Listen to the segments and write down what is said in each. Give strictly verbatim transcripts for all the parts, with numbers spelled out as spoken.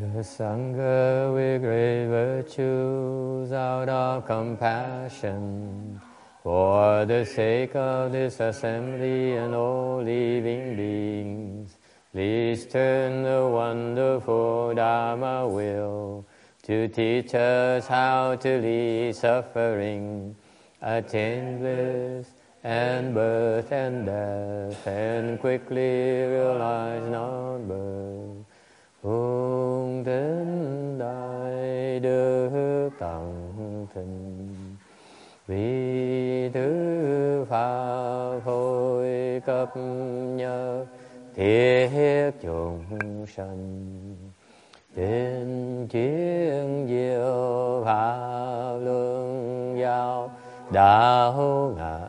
The Sangha with great virtues out of compassion for the sake of this assembly and all living beings, please turn the wonderful Dharma wheel to teach us how to lead suffering, attain bliss and birth and death, and quickly realize non-birth. Hùng đến đại đức tặng tình, vì thứ pháp hồi cập nhật thiết chúng sanh, trên chuyến diệu pháp luân giao đạo ngã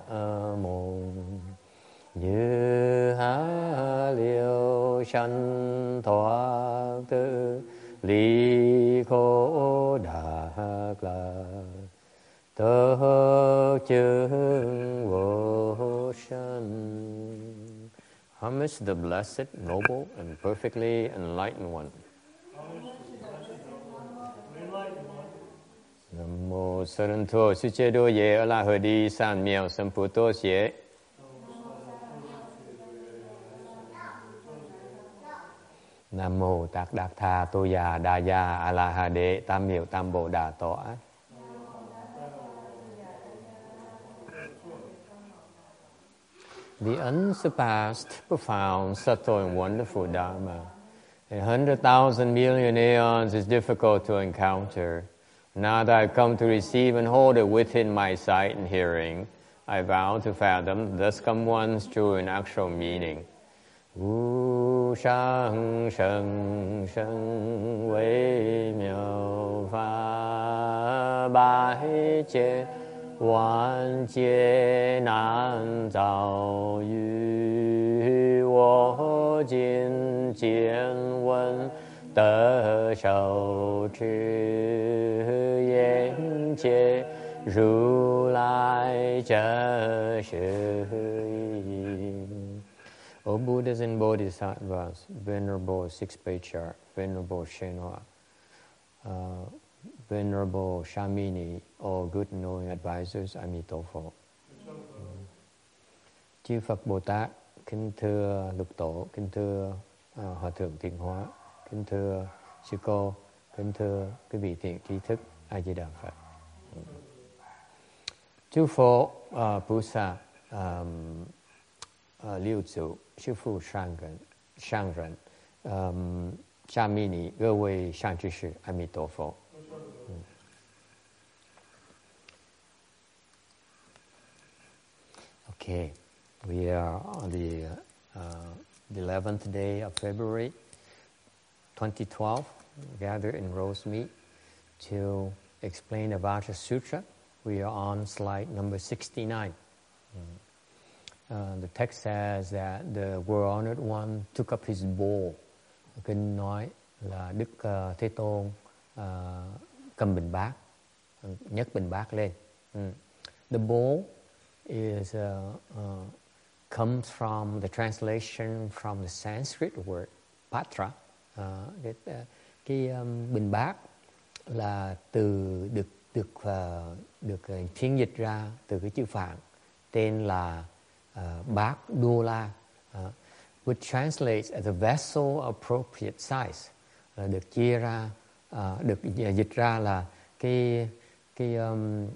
môn, như há liêu sanh thoát tư ly khổ đạt lạc, tớ chứng vô sanh. Hummus the blessed, noble, and perfectly enlightened one. Namo Saranto Suchedo Ye Allah Hadi San Miao Samputo Ye. Nam mô Tát Đạt Tha Tô Già Đa Già A La Hà Đệ Tam Miệu Tam Bộ Đà Tọa. The unsurpassed, profound, subtle, and wonderful Dharma in hundred thousand million aeons is difficult to encounter. Now that I've come to receive and hold it within my sight and hearing, I vow to fathom thus come one's true and actual meaning. Wu shang sheng sheng wei miao fa bai jie wan jie nan zao yu wo jin jian wen de shou zhi yan jie ru lai zhe shi. O Buddhas and Bodhisattvas, Venerable Six Patriarch, Venerable Shen Hua, uh, Venerable Shamini, all good knowing advisors, Amitofo. Chư Phật Bồ Tát, kính thưa Lục Tổ, kính thưa uh, Hòa Thượng Tịnh Hóa, kính thưa Sư Cô, kính thưa quý vị thiện trí thức, A Di Đà Phật. Chư Phổ, uh, Pusa, um, Uh, Liu Tzu, Shifu Shangren, Shangren, um, Shamini, Gewei Shangzhishi, Amitofo. Mm. Okay, we are on the uh, the eleventh day of February, twenty twelve, gathered in Rosemead to explain the Vajra Sutra. We are on slide number sixty-nine. Mm. Uh, the text says that the World-Honored One took up his bowl. Kinh nói là Đức uh, Thế Tôn uh, cầm bình bát, nhấc bình bát lên. Mm. The bowl is uh, uh, comes from the translation from the Sanskrit word patra. Uh, it, uh, cái um, bình bát là từ được được uh, được uh, phiên dịch ra từ cái chữ Phạn tên là Uh, bát đô la, uh, which translates as a vessel appropriate size, là được chia ra, uh, được dịch ra là cái cái um,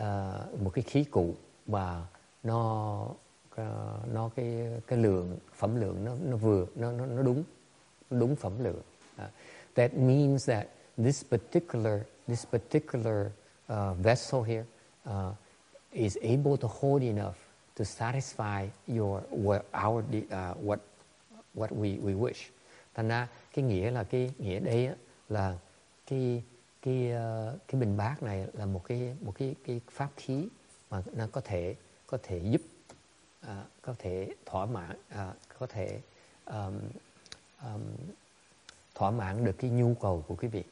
uh, một cái khí cụ và nó uh, nó cái cái lượng phẩm lượng nó nó vừa, nó nó nó đúng đúng phẩm lượng. Uh, that means that this particular this particular uh, vessel here uh, is able to hold enough to satisfy your what our uh, what what we we wish. Thành ra cái nghĩa là cái nghĩa đây á, là cái cái uh, cái bình bát này là một cái một cái cái pháp khí mà nó có thể có thể giúp uh, có thể thỏa mãn uh, có thể um, um, thỏa mãn được cái nhu cầu của quý vị.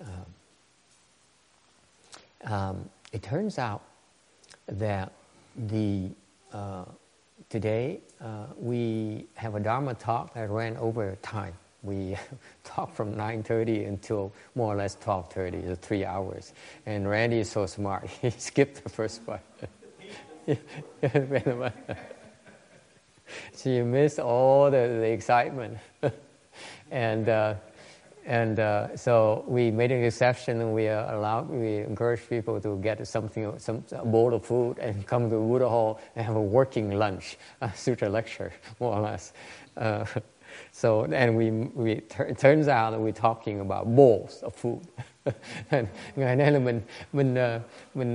Uh, um, it turns out that the Uh, today, uh, we have a Dharma talk that ran over time. we talked from nine thirty until more or less twelve thirty, so three hours. And Randy is so smart, he skipped the first part. She missed all the, the excitement. and uh, and uh, so we made an exception, and we uh, allowed, we encouraged people to get something, some a bowl of food, and come to Buddha Hall and have a working lunch, a sutra lecture, more or less. Uh, So and we we it turns out that we're talking about bowls of food. Ngày nay là mình mình mình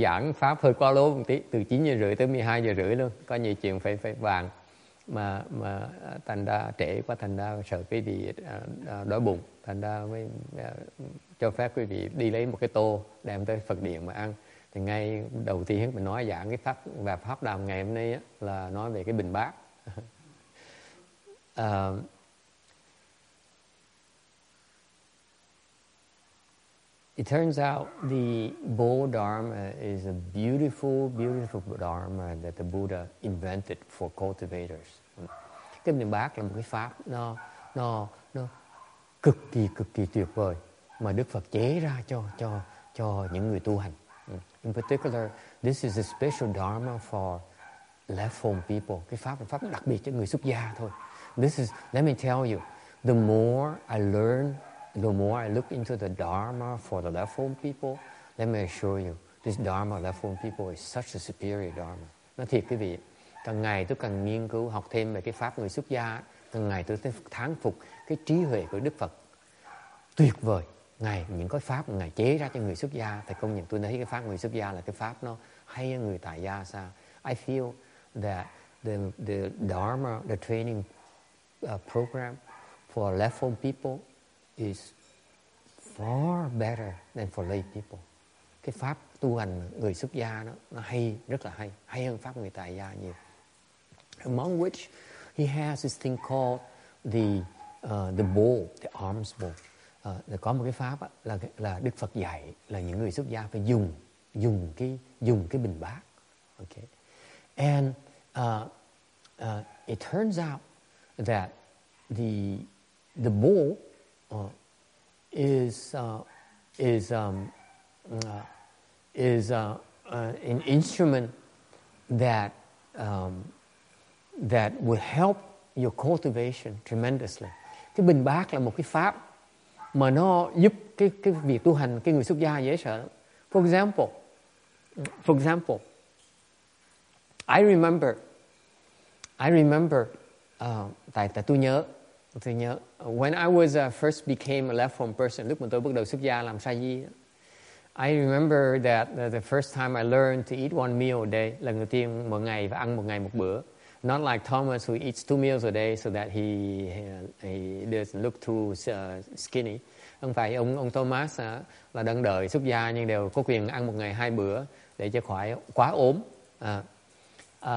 giảng pháp hơi quá lố một tí, từ chín giờ rưỡi tới mười hai giờ rưỡi luôn, có nhiều chuyện phải phải bàn, mà mà thành ra trễ quá, thành ra sợ quý vị đói bụng, thành ra mới cho phép quý vị đi lấy một cái tô đem tới Phật Điện mà ăn. Thì ngay đầu tiên mình nói giảng cái pháp và pháp đàm ngày hôm nay là nói về cái bình bát. Um, it turns out the bowl dharma is a beautiful, beautiful dharma that the Buddha invented for cultivators. Cái niệm bát là một cái pháp nó nó nó cực kỳ cực kỳ tuyệt vời mà Đức Phật chế ra cho cho cho những người tu hành. In particular, this is a special dharma for left home people. Cái pháp là pháp đặc biệt cho người xuất gia thôi. This is, let me tell you, the more I learn, the more I look into the Dharma for the left home people, let me assure you, this Dharma left home people is such a superior Dharma. Nói thiệt quý vị, càng ngày tôi càng nghiên cứu học thêm về cái Pháp người xuất gia, càng ngày tôi thán phục cái trí huệ của Đức Phật. Tuyệt vời, Ngài, những cái Pháp Ngài chế ra cho người xuất gia, thì công nhận tôi thấy cái Pháp người xuất gia là cái Pháp nó hay người tại gia sao. I feel that the, the Dharma, the training Uh, program for left home people is far better than for lay people. Cái pháp tu hành người xuất gia đó, nó hay, rất là hay, hay hơn pháp người tại gia nhiều. Among which he has this thing called the uh, the bowl, the alms bowl. Uh, có một cái pháp đó, là là Đức Phật dạy là những người xuất gia phải dùng dùng cái dùng cái bình bát. Okay. And uh, uh, it turns out that the the bowl uh, is uh, is um, uh, is uh, uh, an instrument that um, that will help your cultivation tremendously. Cái bình bát là một cái pháp mà nó giúp cái cái việc tu hành cái người xuất gia dễ sợ. For example, for example, I remember, I remember. Uh, tại tại tôi nhớ, tôi nhớ. When I was uh, first became a left home person, lúc mà tôi bắt đầu xuất gia làm sa di, I remember that uh, the first time I learned to eat one meal a day, lần đầu tiên một ngày phải ăn một ngày một bữa. Not like Thomas who eats two meals a day so that he he doesn't look too uh, skinny. Không phải ông ông Thomas uh, là đang đợi xuất gia nhưng đều có quyền ăn một ngày hai bữa để cho khỏi quá ốm. Uh, uh,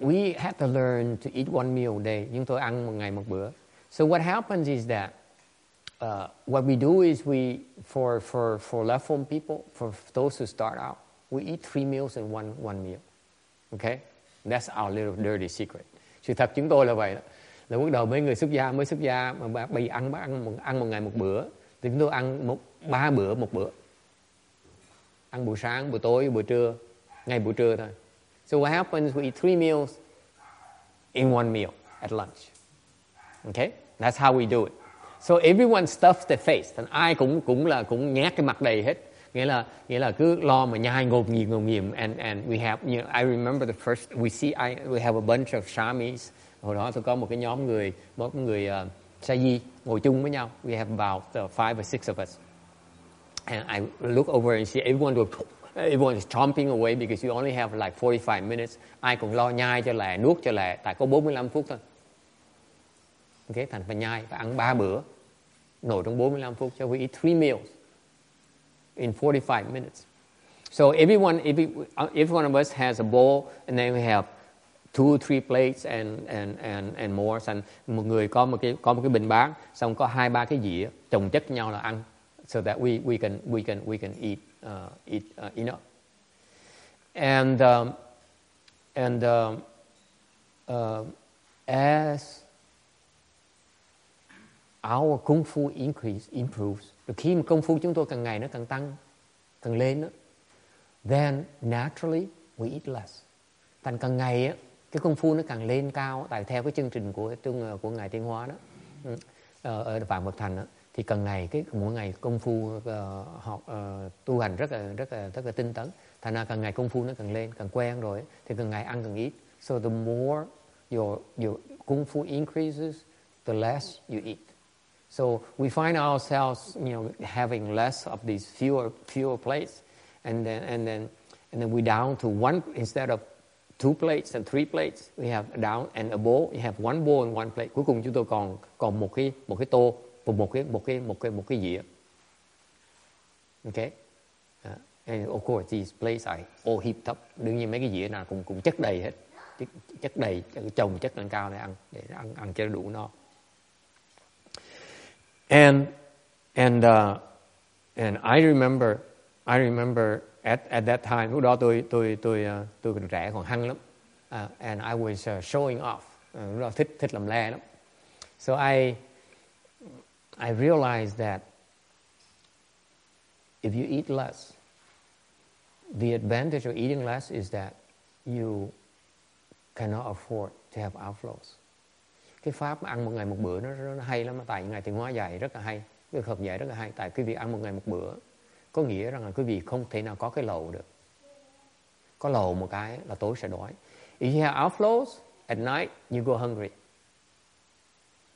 We had to learn to eat one meal a day. Chúng tôi ăn một ngày một bữa. So what happens is that uh, what we do is we for for for left home people, for those who start out, we eat three meals in one one meal. Okay, that's our little dirty secret. Sự thật chúng tôi là vậy đó. Là bắt đầu mấy người xuất gia mới xuất gia mà bây ăn bắt ăn một ăn một ngày một bữa, thì chúng tôi ăn một ba bữa một bữa. Ăn buổi sáng, buổi tối, buổi trưa, ngay buổi trưa thôi. So what happens? We eat three meals in one meal at lunch. Okay, that's how we do it. So everyone stuffs their face, and ai cũng cũng là cũng nhét cái mặt đầy hết. Nghĩa là nghĩa là cứ lo mà nhai ngộp nhịp ngộp nhịp. And and we have, you know, I remember the first we see I we have a bunch of shamis. Hồi đó tôi có một cái nhóm người một người uh, sa di ngồi chung với nhau. We have about uh, five or six of us. And I look over and see everyone do. Everyone is chomping away because you only have like forty-five minutes. Ai cũng lo nhai cho lẹ, nuốt cho lẹ, tại có bốn mươi lăm phút thôi. Okay, thành phải nhai, phải ăn ba bữa, nổi trong bốn mươi lăm phút. So we eat three meals in forty-five minutes. So everyone, every, every one of us has a bowl, and then we have two, three plates and and and and more. Thành một người có một cái có một cái bình bát, xong có hai ba cái dĩa chồng chất nhau là ăn, so that we we can we can we can eat. Uh, it, uh, enough, and um, and um, uh, as our kung fu increase, improves, rồi khi mà kung fu chúng tôi càng ngày nó càng tăng, càng lên đó, then naturally we eat less. Thành càng ngày á, cái kung fu nó càng lên cao, tại theo cái chương trình của của ngài Tiên Hóa đó, ở Vạn Bậc Thành đó, thì càng ngày cái mỗi ngày kung fu uh, học uh, tu hành rất là rất là rất là tinh tấn. Thành ra càng ngày kung fu nó càng lên, càng quen rồi thì càng ngày ăn càng ít. So the more your your kung fu increases, the less you eat. So we find ourselves, you know, having less of these fewer fewer plates, and then and then and then we down to one instead of two plates and three plates. We have down and a bowl. You have one bowl and one plate. Cuối cùng chúng tôi còn còn một cái một cái tô và một cái một cái một cái một cái dĩa. Okay, uh, and of course these plates are all heaped up. Đương nhiên mấy cái dĩa nào cũng cũng chất đầy hết, chất, chất đầy chồng chất lên cao để ăn để ăn ăn cho đủ no. And and uh, and I remember I remember at at that time, lúc đó tôi tôi tôi uh, tôi còn trẻ còn hăng lắm, uh, and I was uh, showing off, uh, lúc đó thích thích làm le lắm. So I I realized that if you eat less, the advantage of eating less is that you cannot afford to have outflows. Cái pháp mà ăn một ngày một bữa nó, nó hay lắm, tại những ngày Thiền Hóa dạy rất là hay, cái hợp dạy rất là hay. Tại quý vị ăn một ngày một bữa có nghĩa rằng là quý vị không thể nào có cái lậu được. Có lậu một cái là tối sẽ đói. If you have outflows at night, you go hungry.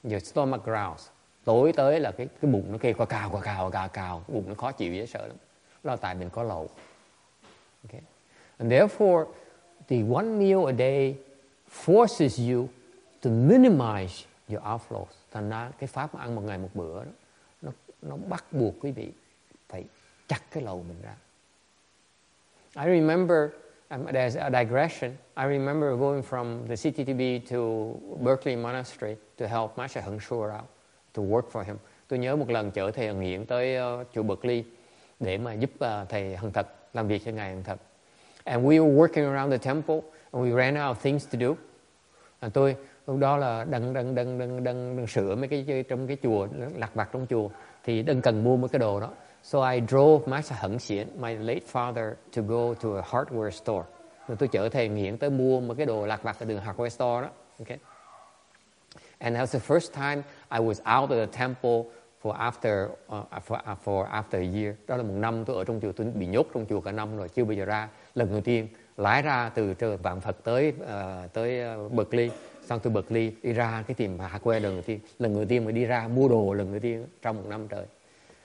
Your stomach growls. Tối tới là cái cái bụng nó kêu qua cào qua cào cào cào, bụng nó khó chịu dễ sợ lắm. Đó là tại mình có lậu. Okay. And therefore, the one meal a day forces you to minimize your outflows. Thành ra cái pháp ăn một ngày một bữa đó, nó, nó bắt buộc quý vị phải chặt cái lầu mình ra. I remember, um, there's a digression. I remember going from the C T T B to Berkeley Monastery to help Master Heng Sure out, to work for him. Tôi nhớ một lần chở thầy Hằng Hiển tới uh, chùa Berkeley để mà giúp uh, thầy Hằng Thật, làm việc cho ngài Hằng Thật. And we were working around the temple and we ran out of things to do. À, tôi lúc đó là đang đang đang đang đang sửa mấy cái trong cái chùa, lặt vặt trong chùa thì đang cần mua mấy cái đồ đó. So I drove Master Heng Sure, my late father, to go to a hardware store. Rồi tôi chở thầy Nghiễn tới mua mấy cái đồ lặt vặt ở đường hardware store đó. Okay. And that was the first time I was out of the temple for after uh, for, uh, for after a year. Đó là một năm tôi ở trong chùa, tôi bị nhốt trong chùa cả năm rồi, chưa bao giờ ra. Lần đầu tiên lái ra từ từ Vạn Phật tới uh, tới uh, Berkeley. Xong từ Berkeley đi ra cái tìm hạ quê lần đầu tiên. Lần đầu tiên mới đi ra mua đồ lần đầu tiên trong một năm trời.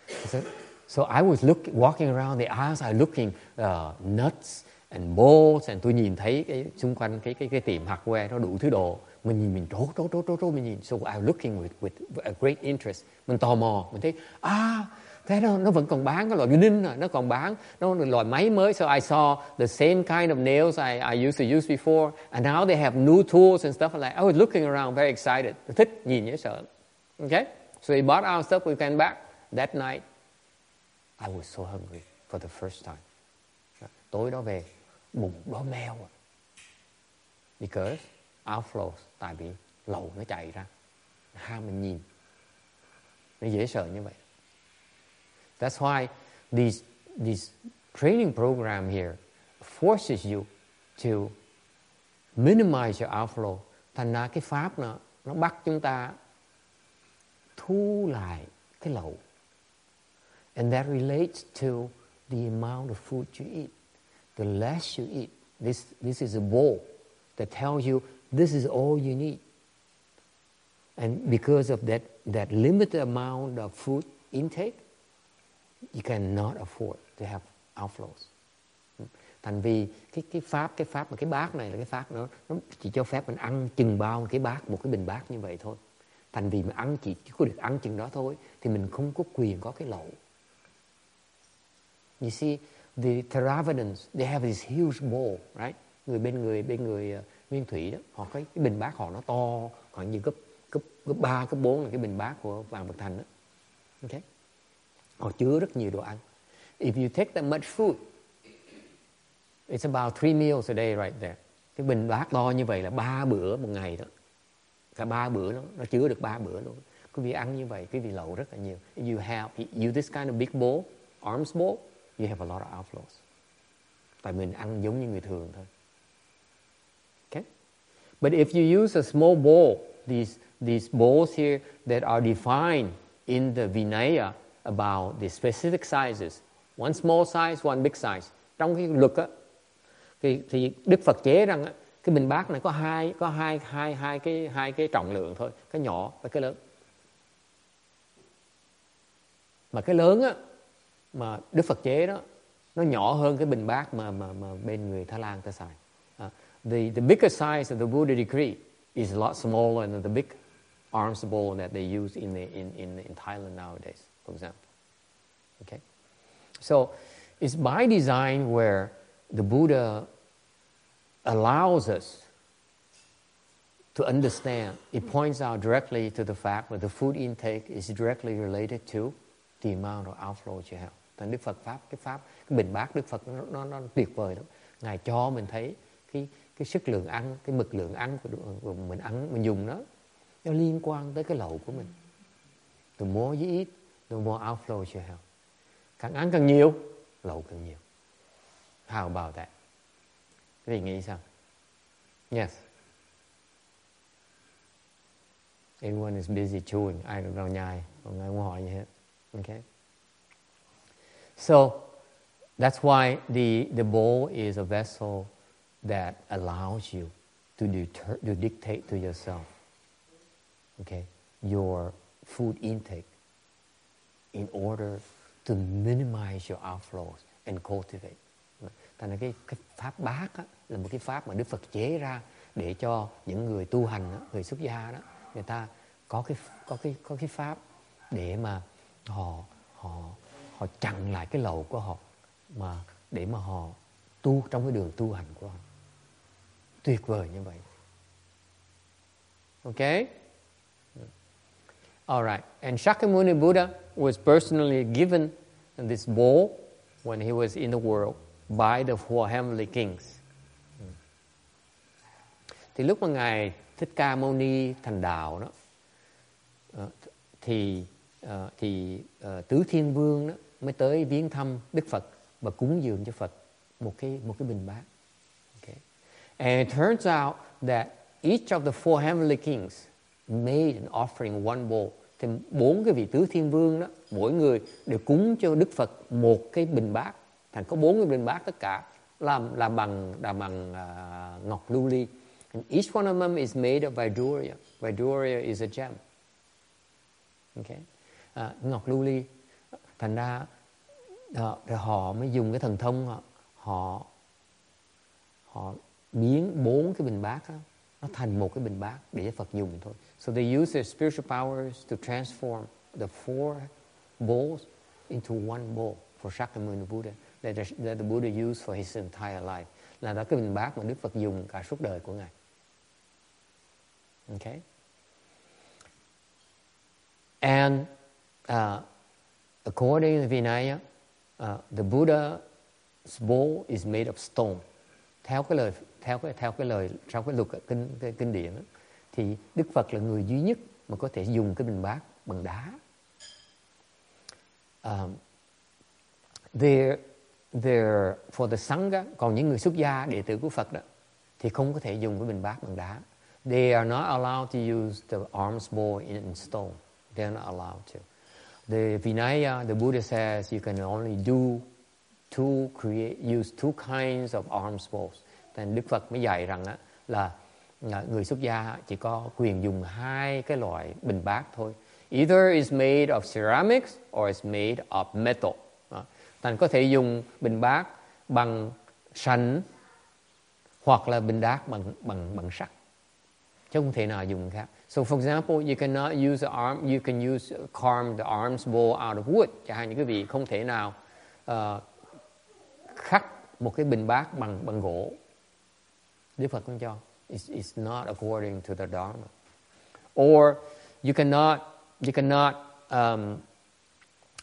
So, so I was look, walking around the aisles, I looking uh, nuts and balls. And tôi nhìn thấy cái, xung quanh cái cái cái tiệm hạ quê nó đủ thứ đồ. Mình nhìn mình trố trố trố trố trố mình nhìn. So I was looking with, with a great interest. Mình tò mò, mình thấy ah, thế nó, nó vẫn còn bán cái loại linen này, nó còn bán nó loại máy mới. So I saw the same kind of nails I, I used to use before, and now they have new tools and stuff like that. I was looking around very excited. Tôi thích nhìn dễ sợ. Okay? So we bought our stuff, we came back. That night, I was so hungry for the first time. Tối đó về, bụng đói meo. Because outflows, tại vì lẩu nó chảy ra. Ham mình nhìn. Nó dễ sợ như vậy. That's why these these training program here forces you to minimize your outflow. Thành ra cái pháp nó nó bắt chúng ta thu lại cái lậu. And that relates to the amount of food you eat. The less you eat, this this is a bowl that tells you this is all you need. And because of that that limited amount of food intake, you cannot afford to have outflows. Thành vì cái cái pháp cái pháp mà cái bát này là cái pháp nó nó chỉ cho phép mình ăn chừng bao cái bát, một cái bình bát như vậy thôi. Thành vì mình ăn chỉ có được ăn chừng đó thôi thì mình không có quyền có cái lậu. You see, the Theravadins, they have this huge bowl, right? Người bên người bên người uh, Nguyên Thủy đó, họ cái, cái bình bát họ nó to khoảng như gấp gấp gấp ba gấp bốn là cái bình bát của Vạn Vật Thành đó. Okay? Họ chứa rất nhiều đồ ăn. If you take that much food, it's about three meals a day right there. Cái bình bát to như vậy là ba bữa một ngày đó. Cả ba bữa nó, nó chứa được ba bữa luôn. Quý vị ăn như vậy, quý vị lậu rất là nhiều. If you have, you this kind of big bowl, arms bowl, you have a lot of outflows. Tại mình ăn giống như người thường thôi. Okay? But if you use a small bowl, these, these bowls here that are defined in the Vinaya about the specific sizes, one small size, one big size. Trong cái luật á, thì, thì Đức Phật chế rằng á, cái bình bát này có hai có hai hai hai cái hai cái trọng lượng thôi, cái nhỏ và cái lớn. Mà cái lớn á, mà Đức Phật chế đó, nó nhỏ hơn cái bình bát mà mà mà bên người Thái Lan ta xài. Uh, the the bigger size of the Buddha decree is a lot smaller than the big arms bowl that they use in the, in in in Thailand nowadays, for example. Okay, so it's by design where the Buddha allows us to understand. It points out directly to the fact that the food intake is directly related to the amount of outflow you have. Thành Đức Phật pháp cái pháp cái bình bát Đức Phật nó, nó nó tuyệt vời lắm. Ngài cho mình thấy cái cái sức lượng ăn, cái mực lượng ăn của, của mình ăn mình dùng nó nó liên quan tới cái lậu của mình. The more you eat, the more outflow you have. Càng ăn càng nhiều, lậu càng nhiều. How about that? Các vị nghĩ sao? Yes. Everyone is busy chewing. Ai cũng đang nhai. Còn ai cũng hỏi như thế. Okay. So that's why the the bowl is a vessel that allows you to deter, to dictate to yourself, okay, your food intake in order to minimize your outflows and cultivate. Thành ra cái, cái pháp bát á, là một cái pháp mà Đức Phật chế ra để cho những người tu hành á, người xuất gia đó, người ta có cái có cái có cái pháp để mà họ họ họ chặn lại cái lậu của họ, mà để mà họ tu trong cái đường tu hành của họ. Tuyệt vời như vậy. Okay? All right. And Shakyamuni Buddha was personally given this bowl when he was in the world by the four heavenly kings. Hmm. Thì lúc mà Ngài Thích Ca Mâu Ni thành đạo đó, uh, thì uh, thì uh, Tứ Thiên Vương đó mới tới viếng thăm Đức Phật và cúng dường cho Phật một cái một cái bình bát. Okay. And it turns out that each of the four heavenly kings made an offering one bowl. Thì bốn cái vị Tứ Thiên Vương đó, mỗi người đều cúng cho Đức Phật một cái bình bát. Thành có bốn cái bình bát tất cả làm làm bằng làm bằng uh, ngọc lưu ly. And each one of them is made of vajra. Vajra is a gem. Okay. Uh, ngọc lưu ly. Thành ra uh, rồi họ mới dùng cái thần thông họ họ họ biến bốn cái bình bát đó, nó thành một cái bình bát để Phật dùng thôi. So they use their spiritual powers to transform the four bowls into one bowl for Shakyamuni Buddha. That the Buddha used for his entire life. Là đó cái bình bát mà Đức Phật dùng cả suốt đời của Ngài. Okay. And uh, according to the Vinaya, uh, the Buddha's bowl is made of stone. Theo cái lời theo cái theo cái lời theo cái luật kinh cái, kinh điển đó, thì Đức Phật là người duy nhất mà có thể dùng cái bình bát bằng đá. Uh, there There, for the Sangha, còn những người xuất gia, đệ tử của Phật đó, thì không có thể dùng cái bình bát bằng đá. They are not allowed to use the arms bowl in stone. They are not allowed to. The Vinaya, the Buddha says, you can only do two create, use two kinds of arms bowls. Nên Đức Phật mới dạy rằng á, là người xuất gia chỉ có quyền dùng hai cái loại bình bát thôi. Either is made of ceramics or is made of metal. Thành có thể dùng bình bát bằng sành hoặc là bình bát bằng bằng bằng sắt, chứ không thể nào dùng khác. So for example, you cannot use the arm, you can use carve the arms bowl out of wood. Chẳng hạn như quý vị không thể nào uh, khắc một cái bình bát bằng bằng gỗ. Đức Phật không cho. It's, it's not according to the Dharma. Or you cannot you cannot um,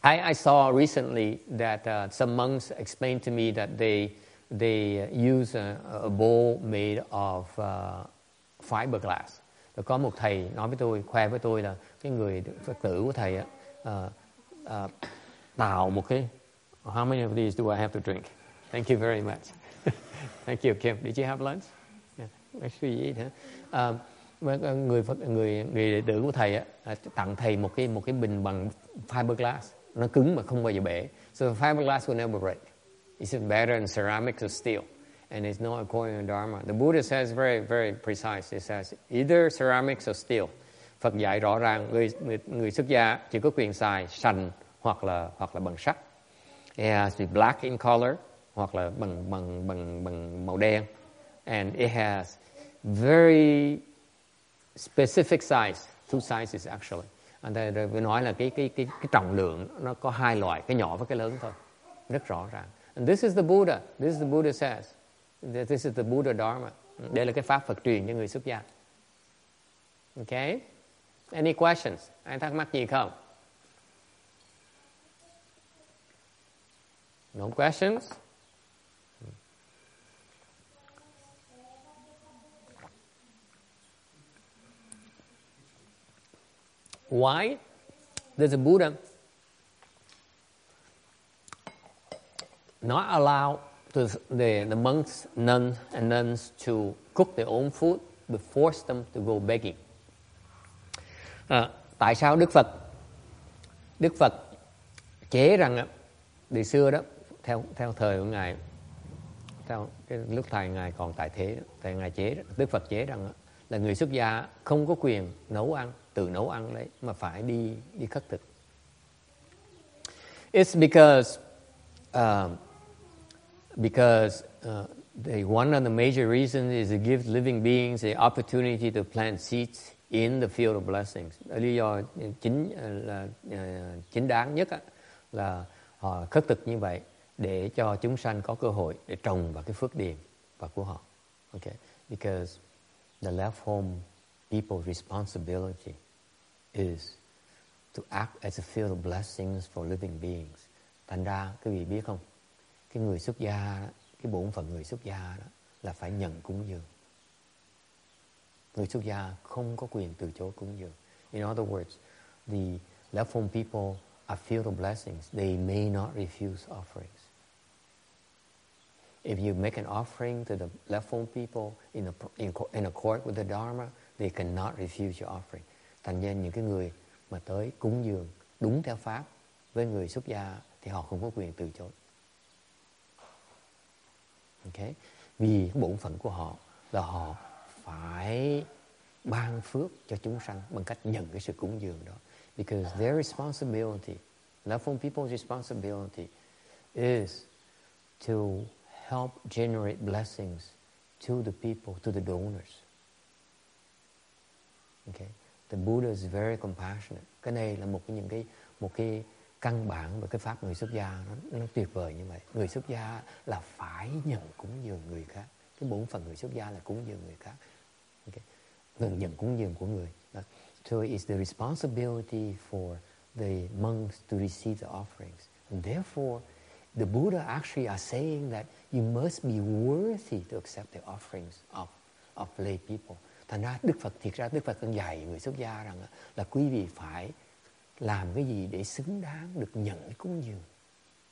I, I saw recently that uh, some monks explained to me that they they use a, a bowl made of uh, fiberglass. Rồi có một thầy nói với tôi, khoe với tôi là cái người Phật tử của thầy uh, uh, tạo một cái... How many of these do I have to drink? Thank you very much. Thank you, Kim. Did you have lunch? Yeah. Actually, you eat, huh? Uh, người Phật, người người đệ tử của thầy uh, tặng thầy một cái một cái bình bằng fiberglass, nó cứng mà không bao giờ bể. So the fiberglass will never break. It's better than ceramics or steel. And it's not according to Dharma. The Buddha says very, very precise. He says either ceramics or steel. Phật dạy rõ ràng người người, người xuất gia chỉ có quyền xài sành hoặc là hoặc là bằng sắt. It has to be black in color hoặc là bằng bằng bằng bằng màu đen. And it has very specific size. Two sizes actually. And then rồi nói là cái cái cái cái trọng lượng nó có hai loại, cái nhỏ và cái lớn thôi. Rất rõ ràng. And this is the Buddha. This is the Buddha says. This is the Buddha Dharma. Đây là cái pháp Phật truyền cho người xuất gia. Okay? Any questions? Ai thắc mắc gì không? No questions? Why does the Buddha not allow to the, the monks, nuns, and nuns to cook their own food, but force them to go begging? À, tại sao Đức Phật Đức Phật chế rằng từ xưa đó, theo theo thời của ngài, theo cái lúc thời ngài còn tại thế, thời ngài chế Đức Phật chế rằng là người xuất gia không có quyền nấu ăn, tự nấu ăn đấy, mà phải đi đi khất thực. It's because uh, Because uh, the, one of the major reasons is to give living beings the opportunity to plant seeds in the field of blessings. Lý do chính là chính đáng nhất là họ khất thực như vậy để cho chúng sanh có cơ hội để trồng vào cái phước điền và của họ. Okay, because the left home people's responsibility is to act as a field of blessings for living beings. Thành ra các vị biết không? Cái người xuất gia đó, cái bổn phận người xuất gia đó là phải nhận cúng dường. Người xuất gia không có quyền từ chối cúng dường. In other words, the left-home people are filled with blessings. They may not refuse offerings. If you make an offering to the left-home people in, a, in, in accord with the Dharma, they cannot refuse your offering. Thành ra những cái người mà tới cúng dường đúng theo Pháp với người xuất gia thì họ không có quyền từ chối. Okay. Vì cái bổn phận của họ là họ phải ban phước cho chúng sanh bằng cách nhận cái sự cúng dường đó. Because their responsibility, left-home people's responsibility is to help generate blessings to the people, to the donors. Okay. The Buddha is very compassionate. Cái này là một cái những cái một cái căn bản và cái pháp người xuất gia nó, nó tuyệt vời như vậy. Người xuất gia là phải nhận cúng dường người khác. Cái bổn phận người xuất gia là cúng dường người khác. Okay. Nhận, nhận cúng dường của người. Đó. So it's the responsibility for the monks to receive the offerings. And therefore, the Buddha actually are saying that you must be worthy to accept the offerings of, of lay people. Thành ra Đức Phật, thiệt ra Đức Phật còn dạy người xuất gia rằng là quý vị phải làm cái gì để xứng đáng được nhận cúng dường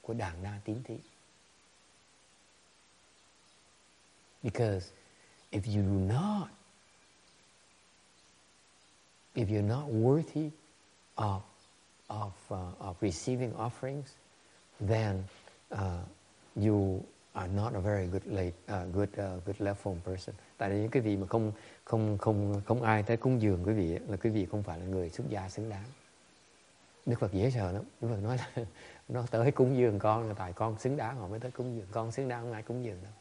của đàn na tín thí. Because if you do not, if you're not worthy of of uh, of receiving offerings, then uh, you are not a very good late, uh, good uh, good left home person. Tại vì những cái vị mà không không không không ai tới cúng dường quý vị là quý vị không phải là người xuất gia xứng đáng. Đức Phật dễ sợ lắm. Đức Phật nói là nó tới cúng dường con là tại con xứng đáng họ mới tới cúng dường. Con xứng đáng không ai cúng dường đâu.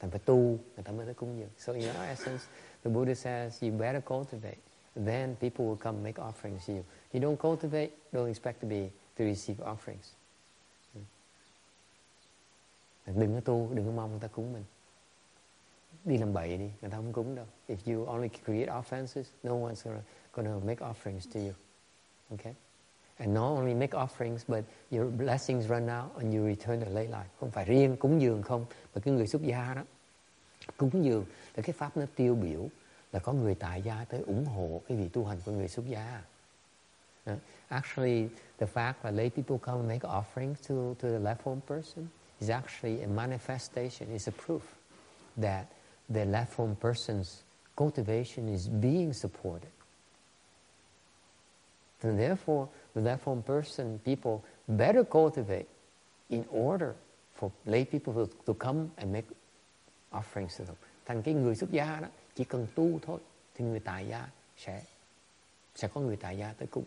Thành phải tu người ta mới tới cúng dường. So in essence, the Buddha says you better cultivate. Then people will come make offerings to you. You don't cultivate, don't expect to be to receive offerings. Đừng có tu, đừng có mong người ta cúng mình. Đi làm bậy đi, người ta không cúng đâu. If you only create offenses, no one's gonna, gonna make offerings to you. Okay, and not only make offerings, but your blessings run out and you return to lay life. Không phải riêng cúng dường không, mà cái người xuất gia đó cúng dường là cái pháp nó tiêu biểu là có người tại gia tới ủng hộ cái vị tu hành của người xuất gia. Uh, actually, the fact that lay people come and make offerings to, to the left-home person is actually a manifestation, is a proof that the left-home person's cultivation is being supported. And therefore, the left-home person, people better cultivate in order for lay people to, to come and make offerings to them. Thành cái người xuất gia đó, chỉ cần tu thôi, thì người tại gia sẽ, sẽ có người tại gia tới cùng.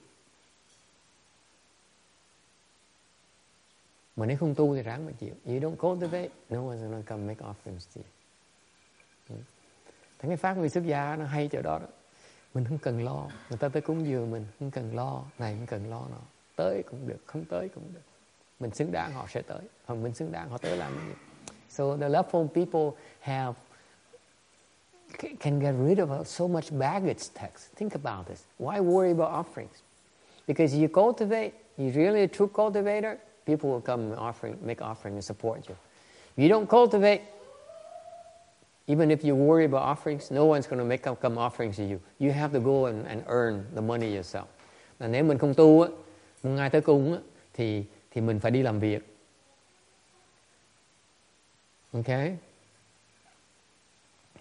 Mà nếu không tu thì ráng mà chịu. You don't cultivate, no one's gonna come make offerings to you. Thằng cái pháp người xuất gia nó hay chỗ đó đó. Mình không cần lo, người ta tới cúng dường mình không cần lo, này không cần lo nó. Tới cũng được, không tới cũng được. Mình xứng đáng họ sẽ tới, còn mình xứng đáng họ tới làm gì. So the left home people have can get rid of so much baggage text. Think about this. Why worry about offerings? Because you cultivate, you're really a true cultivator, people will come and offering, make offering and support you. If you don't cultivate, even if you worry about offerings, no one's going to make come offerings to you. You have to go and, and earn the money yourself. Là nếu mình không tu á, một ngày tới cung á, thì thì mình phải đi làm việc. Okay?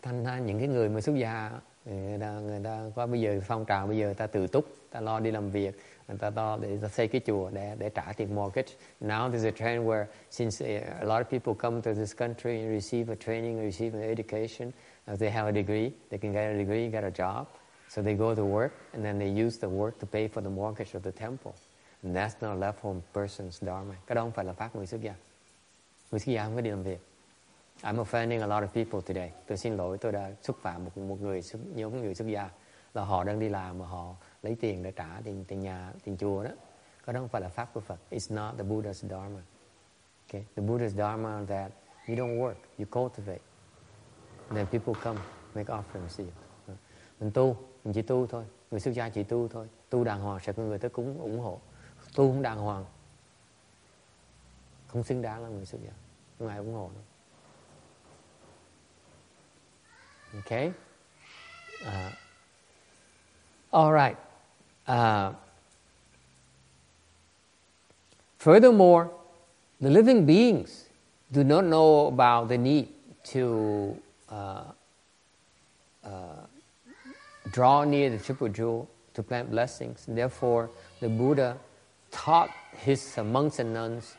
Thành ra những cái người mà xuất gia người ta, người ta có bây giờ phong trào bây giờ ta tự túc, ta lo đi làm việc, người ta lo để ta xây cái chùa để để trả tiền mortgage. Now there's a trend where since a lot of people come to this country and receive a training, receive an education, if they have a degree, they can get a degree, get a job, so they go to work and then they use the work to pay for the mortgage of the temple. And that's not a left home person's dharma. Cái đó không phải là pháp người xuất gia. Người xuất gia không có đi làm việc. I'm offending a lot of people today. Tôi xin lỗi, tôi đã xúc phạm một một người nhóm người xuất gia là họ đang đi làm mà họ lấy tiền để trả tiền tiền nhà, tiền chùa đó. Cái đó không phải là pháp của Phật. It's not the Buddha's dharma. Okay? The Buddha's dharma that you don't work, you cultivate. Then people come make offerings to you. Mình tu, mình chỉ tu thôi. Người xuất gia chỉ tu thôi. Tu đàng hoàng sẽ có người tới cúng ủng hộ. Tu không đàng hoàng, không xứng đáng là người xuất gia. Không ai ủng hộ đâu. Okay. Uh, all right. Uh, furthermore, the living beings do not know about the need to uh, uh, draw near the triple jewel to plant blessings. Therefore, the Buddha taught his monks and nuns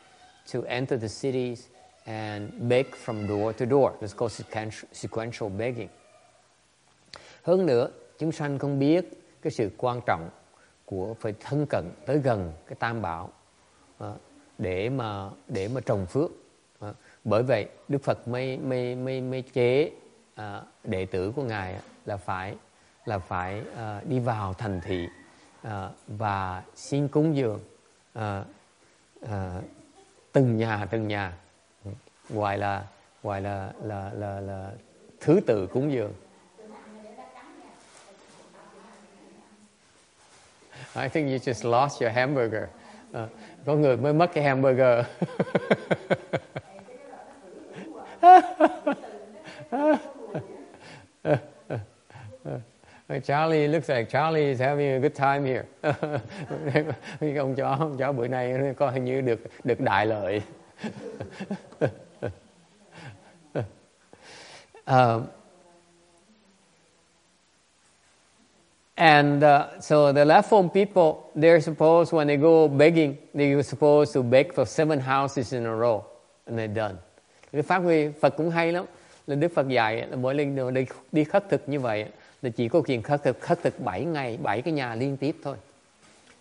to enter the cities and beg from door to door. It's called sequential begging. Hơn nữa, chúng sanh không biết cái sự quan trọng của phải thân cận tới gần cái Tam Bảo để mà để mà trồng phước. Bởi vậy, Đức Phật mới mới mới mới chế đệ tử của ngài là phải là phải đi vào thành thị và xin cúng dường từng nhà từng nhà. Ngoài là ngoài là là là là thứ tự cúng dường. I think you just lost your hamburger. Uh, có người mới mất cái hamburger. Charlie looks like Charlie is having a good time here. Ông chó ông chó bữa nay có hình như được được đại lợi. Uh, and uh, so the left home people, they're supposed, when they go begging, they're supposed to beg for seven houses in a row, and they're done. Cái pháp quy Phật cũng hay lắm, là Đức Phật dạy là mỗi lần đi, đi khất thực như vậy là chỉ có chuyện khất thực khất thực bảy ngày, bảy cái nhà liên tiếp thôi.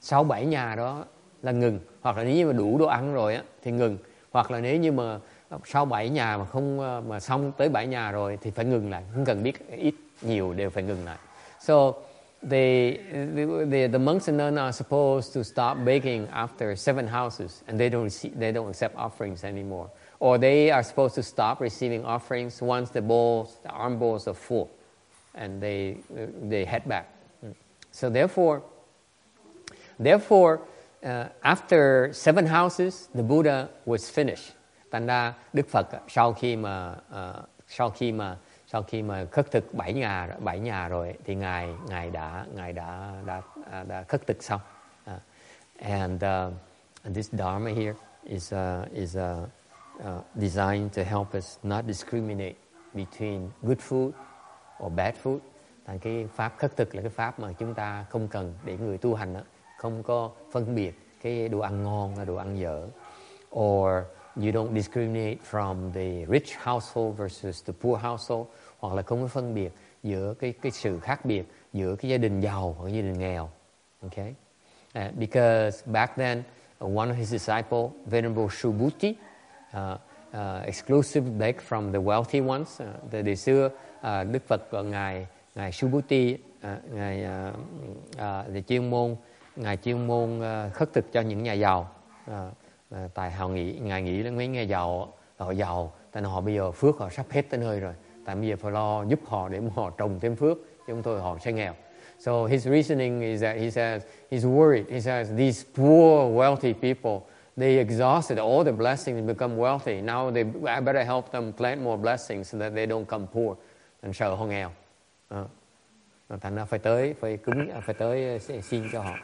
Sau bảy nhà đó là ngừng, hoặc là nếu như mà đủ đồ ăn rồi á thì ngừng, hoặc là nếu như mà sau bảy nhà mà không mà xong tới bảy nhà rồi thì phải ngừng lại, không cần biết ít nhiều đều phải ngừng lại. So the the the monks and nuns are supposed to stop begging after seven houses, and they don't receive, they don't accept offerings anymore, or they are supposed to stop receiving offerings once the bowls, the arm bowls are full, and they they head back. So therefore, therefore uh, after seven houses, the Buddha was finished. Thành ra Đức Phật sau khi mà uh, sau khi mà sau khi mà khất thực bảy nhà bảy nhà rồi thì ngài ngài đã ngài đã đã đã khất thực xong. Uh, and uh, this dharma here is uh, is uh, uh, designed to help us not discriminate between good food or bad food. Thành cái pháp khất thực là cái pháp mà chúng ta không cần để người tu hành đó, không có phân biệt cái đồ ăn ngon và đồ ăn dở. Or you don't discriminate from the rich household versus the poor household, hoặc là không có phân biệt giữa cái cái sự khác biệt giữa cái gia đình giàu hoặc gia đình nghèo. Okay? Uh, because back then one of his disciples, Venerable Subhuti, uh, uh, exclusively back from the wealthy ones. Uh, từ đời xưa uh, Đức Phật và ngài ngài Subhuti uh, ngài uh, uh, để chuyên môn ngài chuyên môn uh, khất thực cho những nhà giàu. Uh, À, tại họ nghĩ, ngài nghĩ là mấy người giàu, họ giàu, tại họ bây giờ phước họ sắp hết tới nơi rồi, tại bây giờ phải lo giúp họ để họ trồng thêm phước, chứ không thôi họ sẽ nghèo. So his reasoning is that he says, he's worried, he says these poor wealthy people, they exhausted all the blessings and become wealthy. Now they, I better help them plant more blessings so that they don't come poor. Thành sợ họ nghèo. À. Thành ra phải tới, phải cúng, phải tới xin cho họ,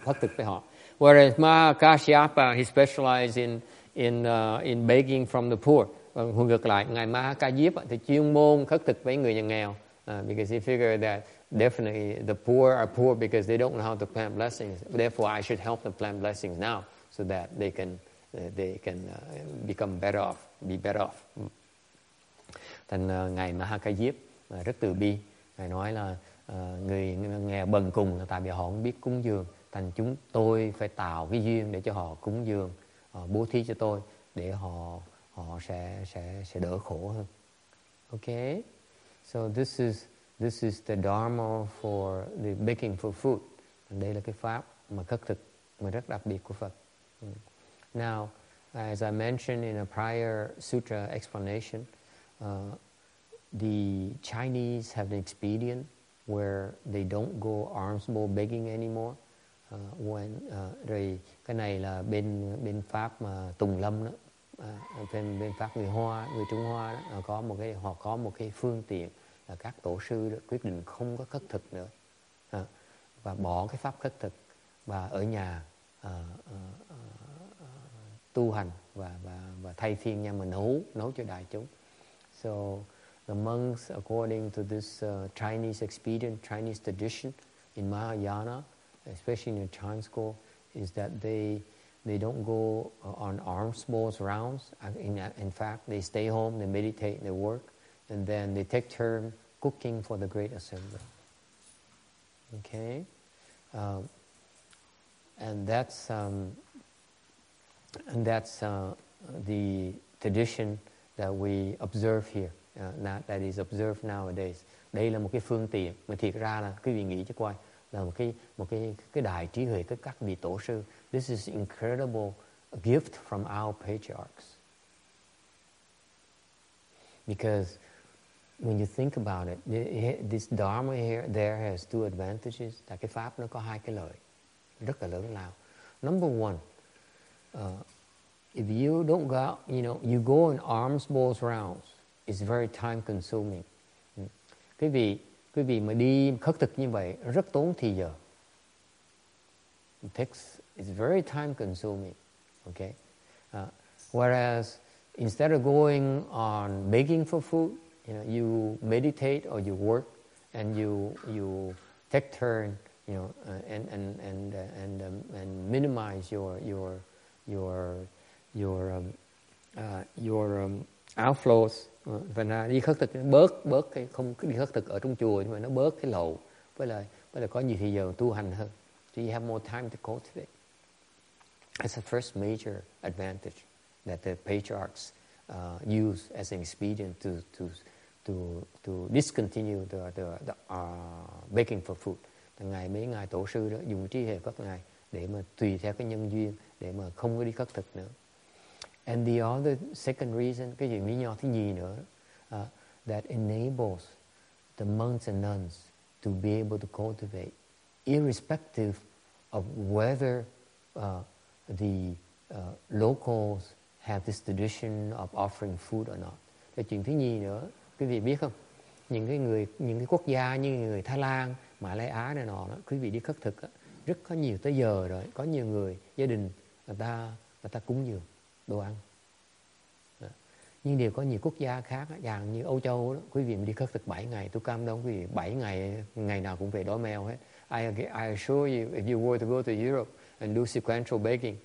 khất thực với họ. Whereas Mahakasyapa, he specialized in in uh, in begging from the poor. Còn ngược lại, ngài Mahakasyapa thì chuyên môn khất thực với người nhà nghèo, uh, because he figured that definitely the poor are poor because they don't know how to plant blessings. Therefore, I should help them plant blessings now so that they can uh, they can uh, become better off, be better off. Mm. Thành uh, ngài Mahakasyapa uh, rất từ bi, ngài nói là uh, người nghèo bần cùng là tại vì họ không biết cúng dường. Thành chúng tôi phải tạo cái duyên để cho họ cúng dường, họ bố thí cho tôi để họ họ sẽ sẽ sẽ đỡ khổ hơn. Okay, so this is this is the dharma for the baking for food. Đây là cái pháp mà khất thực mà rất đặc biệt của Phật. Now, as I mentioned in a prior sutra explanation, uh, the Chinese have an expedient where they don't go alms bowl begging anymore. Uh, when, uh, rồi cái này là bên bên Pháp mà Tùng Lâm đó, uh, bên bên Pháp người Hoa, người Trung Hoa đó, uh, có một cái họ có một cái phương tiện là các tổ sư đó quyết định không có khất thực nữa, uh, và bỏ cái pháp khất thực và ở nhà uh, uh, uh, uh, tu hành và và và thay phiên nhau mà nấu nấu cho đại chúng. So the monks, according to this uh, Chinese expedient, Chinese tradition in Mahayana, especially in the Chan school, is that they they don't go on alms bowls rounds. In, in fact, they stay home, they meditate, they work, and then they take turn cooking for the great assembly. Okay, um, and that's um, and that's uh, the tradition that we observe here. Uh, not that is observed nowadays. Đây là một cái phương tiện mà thiệt ra là quý vị nghĩ cho coi. Là một cái một cái cái đại trí huệ của các vị tổ sư. This is incredible gift from our patriarchs. Because when you think about it, this dharma here there has two advantages. Là cái pháp nó có hai cái lợi rất là lớn lao. Number one, uh, if you don't go, out, you know, you go in alms bowls rounds, it's very time consuming. Quý vị Quý vị mà đi khất thực như vậy rất tốn thì giờ. It takes, it's very time consuming. Okay? Uh, whereas instead of going on begging for food, you know, you meditate or you work and you you take turn, you know, uh, and and and uh, and um, and minimize your your your your um, uh, your um, outflows. Và là đi khất thực bớt bớt cái không đi khất thực ở trong chùa, nhưng mà nó bớt cái lậu với lại với lại có nhiều thời giờ tu hành hơn. So you have more time to cultivate. That's the first major advantage that the patriarchs uh, use as an expedient to to to to discontinue the the, the uh, baking for food. Ngày mấy ngài tổ sư đó dùng trí hệ các ngài để mà tùy theo cái nhân duyên để mà không có đi khất thực nữa. And the other second reason, cái gì lý do thứ gì nữa, uh, that enables the monks and nuns to be able to cultivate, irrespective of whether uh, the uh, locals have this tradition of offering food or not. Cái chuyện thứ gì nữa Quý vị biết không, những cái người, những cái quốc gia như người Thái Lan, Mã Lai Á này nọ đó, quý vị đi khất thực đó, rất có nhiều tới giờ rồi, có nhiều người gia đình người ta người ta cúng dường đồ ăn đó. Nhưng đều có nhiều quốc gia khác dạng như Âu Châu đó, quý vị đi khất thực bảy ngày, tôi cam đoan quý vị bảy ngày ngày nào cũng về đói meo hết. I I assure you, if you were to go to Europe and do sequential baking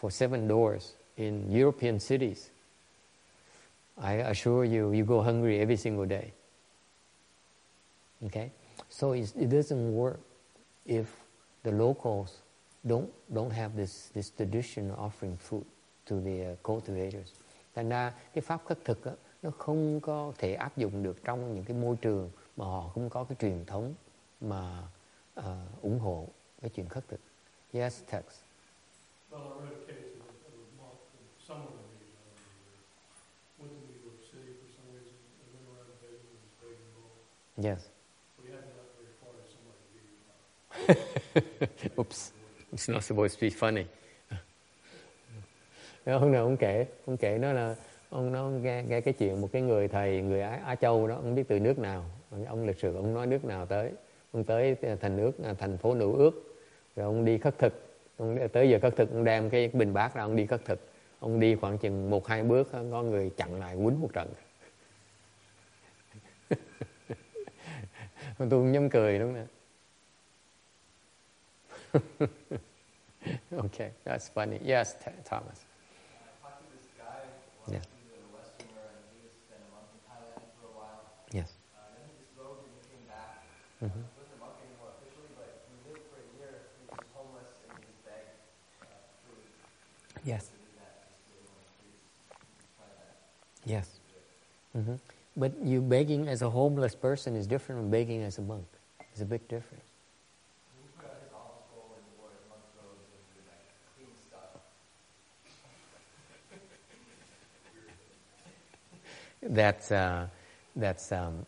for seven doors in European cities, I assure you, you go hungry every single day. Okay, so it's, it doesn't work if the locals don't don't have this this tradition of offering food to the cultivators. Thành ra cái pháp khất thực đó, nó không có thể áp dụng được trong những cái môi trường mà họ không có cái truyền thống mà uh, ủng hộ cái chuyện khất thực. Yes, Tex. Well, I read a case of, of a monk from someone in the uh, went to New York City for some reason and went around the day and was begging bowl. Yes. We had not very far to somebody to be about. Oops. It's not supposed to be funny. Ông nào ông kể, ông kể nó là ông nó nghe, nghe cái chuyện một cái người thầy người Á, Á Châu đó, không biết từ nước nào, ông lịch sử ông nói nước nào tới, ông tới thành nước thành phố Nữ Ước, rồi ông đi khất thực, ông tới giờ khất thực ông đem cái bình bát ra ông đi khất thực, ông đi khoảng chừng một hai bước có người chặn lại quýnh một trận. Tôi cũng nhắm cười đúng nè. Okay, that's funny. Yes, Thomas. Yeah. Yes. Mm-hmm. Yes. Yes. Mm-hmm. But you begging as a homeless person is different from begging as a monk. It's a big difference. That's uh, that's um,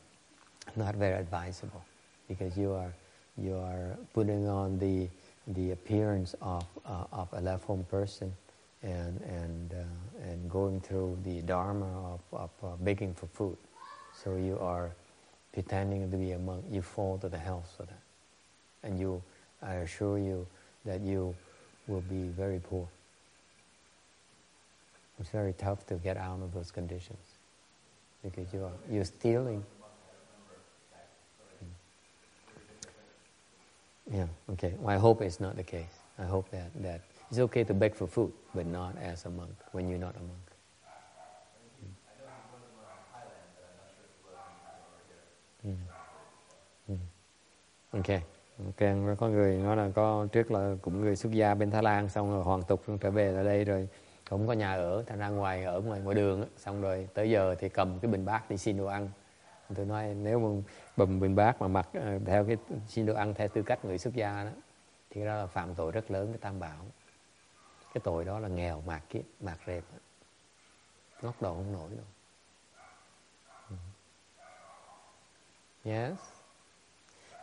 not very advisable, because you are you are putting on the the appearance of uh, of a left home person, and and uh, and going through the dharma of, of uh, begging for food. So you are pretending to be a monk. You fall to the hells for that, and you, I assure you that you will be very poor. It's very tough to get out of those conditions. Because you are, you're stealing. Yeah, okay. Well, I hope it's not the case. I hope that, that it's okay to beg for food, but not as a monk, when you're not a monk. Mm. Mm. Okay. Okay, có người nói là có trước là cũng người xuất gia bên Thái Lan, xong rồi hoàn tục trở về lại đây rồi. Không có nhà ở, thành ra ngoài ở ngoài ngoài đường á, xong rồi tới giờ thì cầm cái bình bát đi xin đồ ăn. Tôi nói nếu mà bầm bình bát mà mặc theo cái xin đồ ăn theo tư cách người xuất gia đó thì đó là phạm tội rất lớn với Tam Bảo. Cái tội đó là nghèo mạt kiếp, mạt rệp, ngóc đầu không nổi đâu. Yes.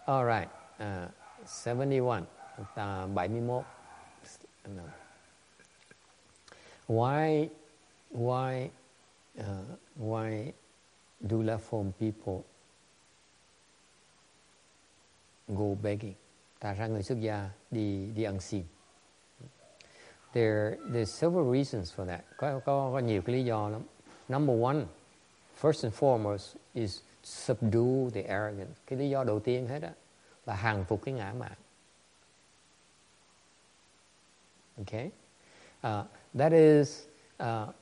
All right. Uh, seventy-one. Uh, bảy mươi mốt. No. Why, why, uh, why do left-home people go begging? Tại sao người xuất gia đi đi ăn xin? There, there's several reasons for that. Có có có nhiều cái lý do lắm. Number one, first and foremost is subdue the arrogance. Cái lý do đầu tiên hết á là hàng phục cái ngã mạn. Okay. Uh, that is, uh,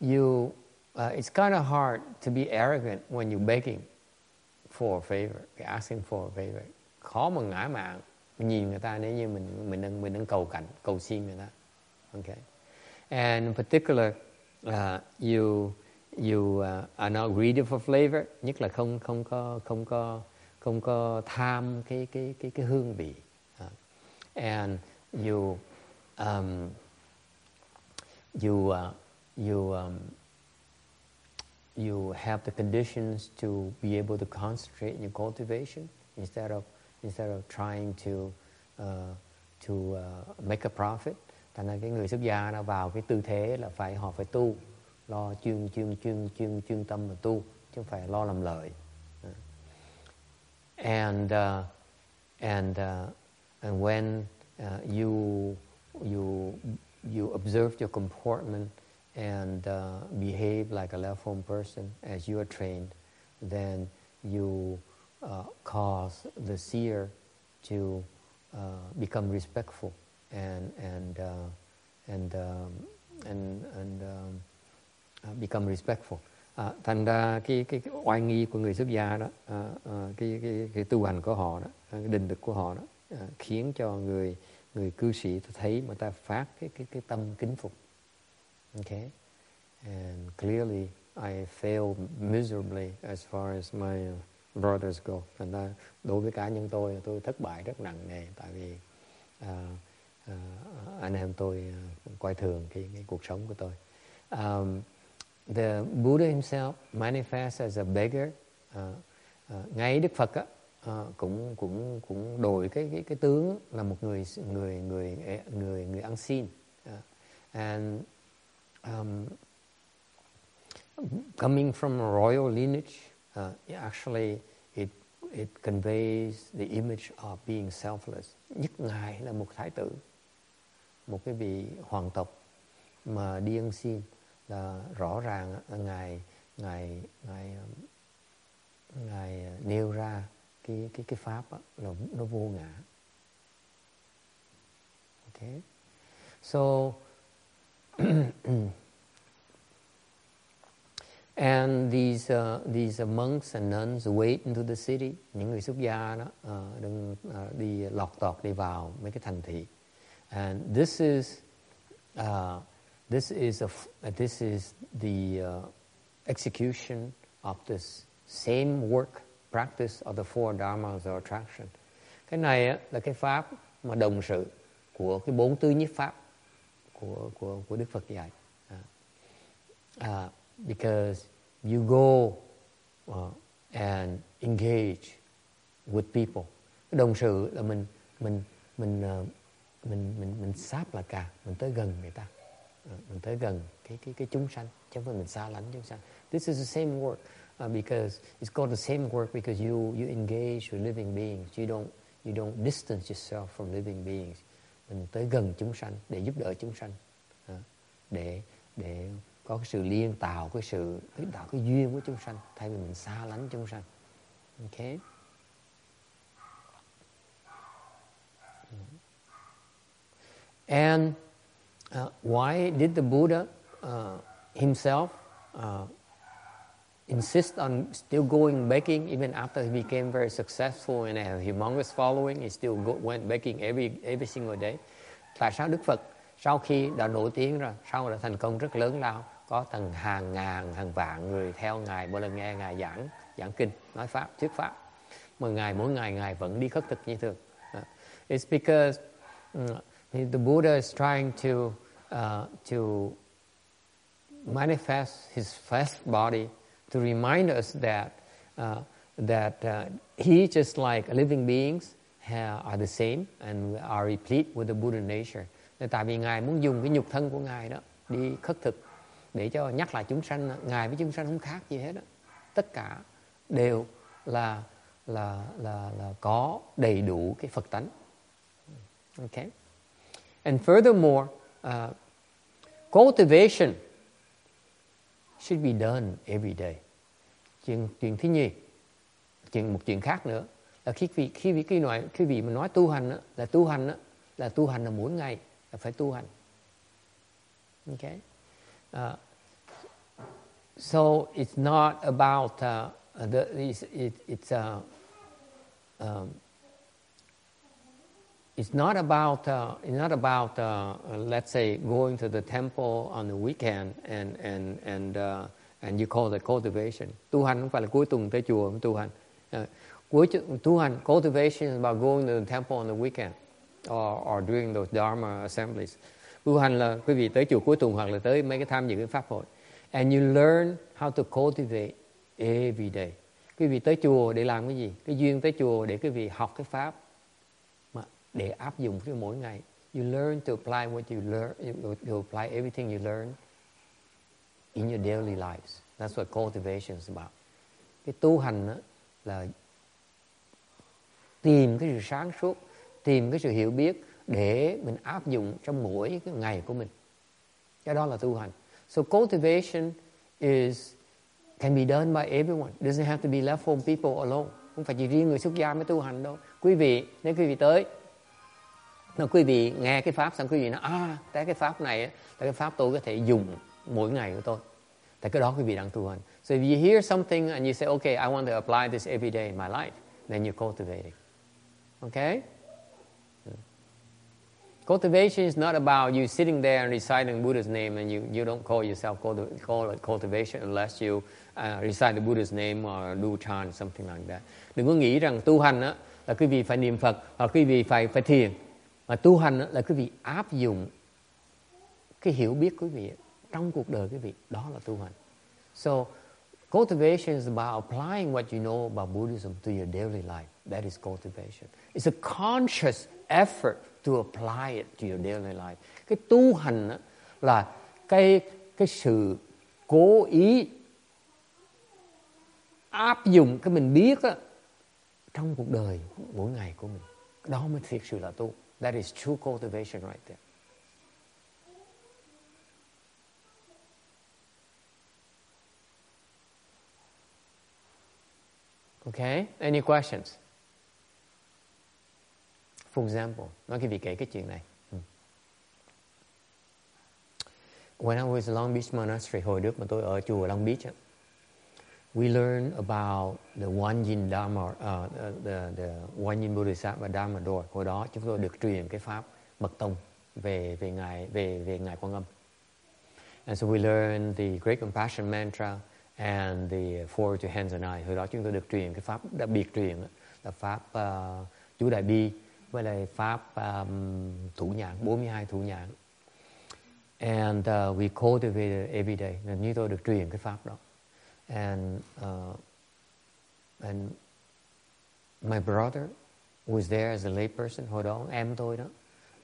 you. Uh, it's kind of hard to be arrogant when you're begging for a favor, you're asking for a favor. Khó mà ngã mạn, mình nhìn người ta nếu như mình mình đang mình đang cầu cạnh, cầu xin người ta. Okay. And in particular, uh, you you uh, are not greedy for flavor, nhất là không không có không có không có tham cái cái cái cái hương vị. Uh, and you. Um, You uh, you um, you have the conditions to be able to concentrate in your cultivation instead of instead of trying to uh, to uh, make a profit. Thành ra cái người xuất gia nó vào cái tư thế là phải họ phải tu, lo chuyên chuyên chuyên chuyên chuyên tâm mà tu, chứ không phải lo làm lợi. And uh, and uh, and when uh, you you you observe your comportment and uh, behave like a left-home person as you are trained, then you uh, cause the seer to uh, become respectful and and uh, and, um, and and um, become respectful. À, thành ra cái cái, cái oai nghi của người xuất gia đó, à, à, cái, cái cái tu hành của họ đó, à, cái định lực của họ đó, à, khiến cho người người cư sĩ thấy mà ta phát cái cái cái tâm kính phục. Okay, and clearly I failed miserably as far as my brothers go. Thành ra đối với cá nhân tôi, tôi thất bại rất nặng nề, tại vì uh, uh, anh em tôi uh, coi thường cái, cái cuộc sống của tôi. Um, The Buddha himself manifests as a beggar. Uh, uh, ngay Đức Phật á, uh, cũng cũng cũng đổi cái cái cái tướng là một người người người người người ăn xin. Uh, and um, coming from a royal lineage, uh, actually it it conveys the image of being selfless. Nhất ngài là một thái tử, một cái vị hoàng tộc mà đi ăn xin. Là rõ ràng ngài ngài ngài ngài nêu ra cái cái cái pháp đó, là nó vô ngã. Okay, so and these uh, these monks and nuns wait into the city. Những người xuất gia đó uh, đừng uh, đi lọt tọt đi vào mấy cái thành thị. And this is uh, This is a, this is the uh, execution of this same work practice of the four dharmas or attraction. Cái này á, là cái pháp mà đồng sự của cái bốn tứ nhiếp pháp của của của Đức Phật dạy. Uh, because you go uh, and engage with people. Cái đồng sự là mình mình mình uh, mình mình mình sáp là cả, mình tới gần người ta. Mình tới gần cái cái cái chúng sanh, chứ không phải mình xa lánh chúng sanh. This is the same work uh, because it's called the same work because you you engage with living beings. You don't you don't distance yourself from living beings. Mình tới gần chúng sanh để giúp đỡ chúng sanh, uh, để để có cái sự liên tạo cái sự tạo cái duyên với chúng sanh thay vì mình xa lánh chúng sanh. Okay. And Uh, why did the Buddha uh, himself uh, insist on still going begging even after he became very successful and had a humongous following? He still go, went begging every every single day. Tại sao Đức Phật sau khi đã nổi tiếng rồi, sau đã thành công rất lớn lao, có tầng hàng ngàn, hàng vạn người theo ngài mỗi lần nghe ngài giảng giảng kinh, nói pháp, thuyết pháp, mà ngài mỗi ngày ngài vẫn đi khất thực như thường? Uh, it's because uh, the Buddha is trying to uh, to manifest his flesh body to remind us that uh, that uh, he, just like living beings, ha, are the same and are replete with the Buddha nature. Nên tại vì ngài muốn dùng cái nhục thân của ngài đó đi khất thực để cho nhắc lại chúng sanh, ngài với chúng sanh không khác gì hết đó. Tất cả đều là là là là có đầy đủ cái Phật tánh. Okay. And furthermore, uh, cultivation should be done every day. Chuyện, chuyện thứ nhì, chuyện một chuyện khác nữa là khi vị khi khi nói khi vị mà nói tu hành đó, là tu hành đó, là tu hành là mỗi ngày là phải tu hành. Okay. Uh, so it's not about uh, the it's, it, it's uh, um, It's not about uh, it's not about uh, let's say going to the temple on the weekend and and and uh, and you call it cultivation. Tu hành không phải là cuối tuần tới chùa mới tu hành. Uh, cuối tu hành cultivation is about going to the temple on the weekend or or doing those dharma assemblies. Tu hành là quý vị tới chùa cuối tuần hoặc là tới mấy cái tham dự cái pháp hội. And you learn how to cultivate every day. Quý vị tới chùa để làm cái gì? Cái duyên tới chùa để quý vị học cái pháp, để áp dụng cái mỗi ngày. You learn to apply what you learn, you apply everything you learn in your daily lives. That's what cultivation is about. Cái tu hành là tìm cái sự sáng suốt, tìm cái sự hiểu biết để mình áp dụng trong mỗi cái ngày của mình. Cái đó là tu hành. So cultivation is can be done by everyone. It doesn't have to be left for people alone. Không phải chỉ riêng người xuất gia mới tu hành đâu. Quý vị, nếu quý vị tới, nếu quý vị nghe cái pháp xong quý vị nói à, cái cái pháp này là cái pháp tôi có thể dùng mỗi ngày của tôi. Thì cái đó quý vị đang tu hành. So if you hear something and you say, okay, I want to apply this every day in my life, then you're cultivating. Okay? Cultivation is not about you sitting there and reciting Buddha's name, and you, you don't call yourself culti- call it cultivation unless you uh, recite the Buddha's name or do chant, something like that. Đừng có nghĩ rằng tu hành á, là quý vị phải niệm Phật hoặc quý vị phải, phải thiền. Mà tu hành á, là quý vị áp dụng cái hiểu biết quý vị trong cuộc đời quý vị. Đó là tu hành. So, cultivation is about applying what you know about Buddhism to your daily life. That is cultivation. It's a conscious effort to apply it to your daily life. Cái tu hành á, là cái, cái sự cố ý áp dụng cái mình biết á, trong cuộc đời mỗi ngày của mình. Đó mới thực sự là tu. That is true cultivation right there. Okay? Any questions? For example, nói cái vị kể cái chuyện này. When I was at Long Beach Monastery, hồi Đức mà tôi ở chùa Long Beach, we learned about the One Yin Dharma, uh, the, the One Yin Bodhisattva Dharma Door. Hồi đó chúng tôi được truyền cái pháp mật tông về về ngài về về ngài Quan Âm. And so we learned the Great Compassion Mantra and the Four to Hands and Eye. Hồi đó chúng tôi được truyền cái pháp đặc biệt truyền là pháp uh, Chú Đại Bi, với lại pháp um, thủ nhãn, bốn mươi hai thủ nhãn. And uh, we cultivated every day. Nên như tôi được truyền cái pháp đó. And uh, and my brother was there as a layperson. Hồi đó ông em tôi đó,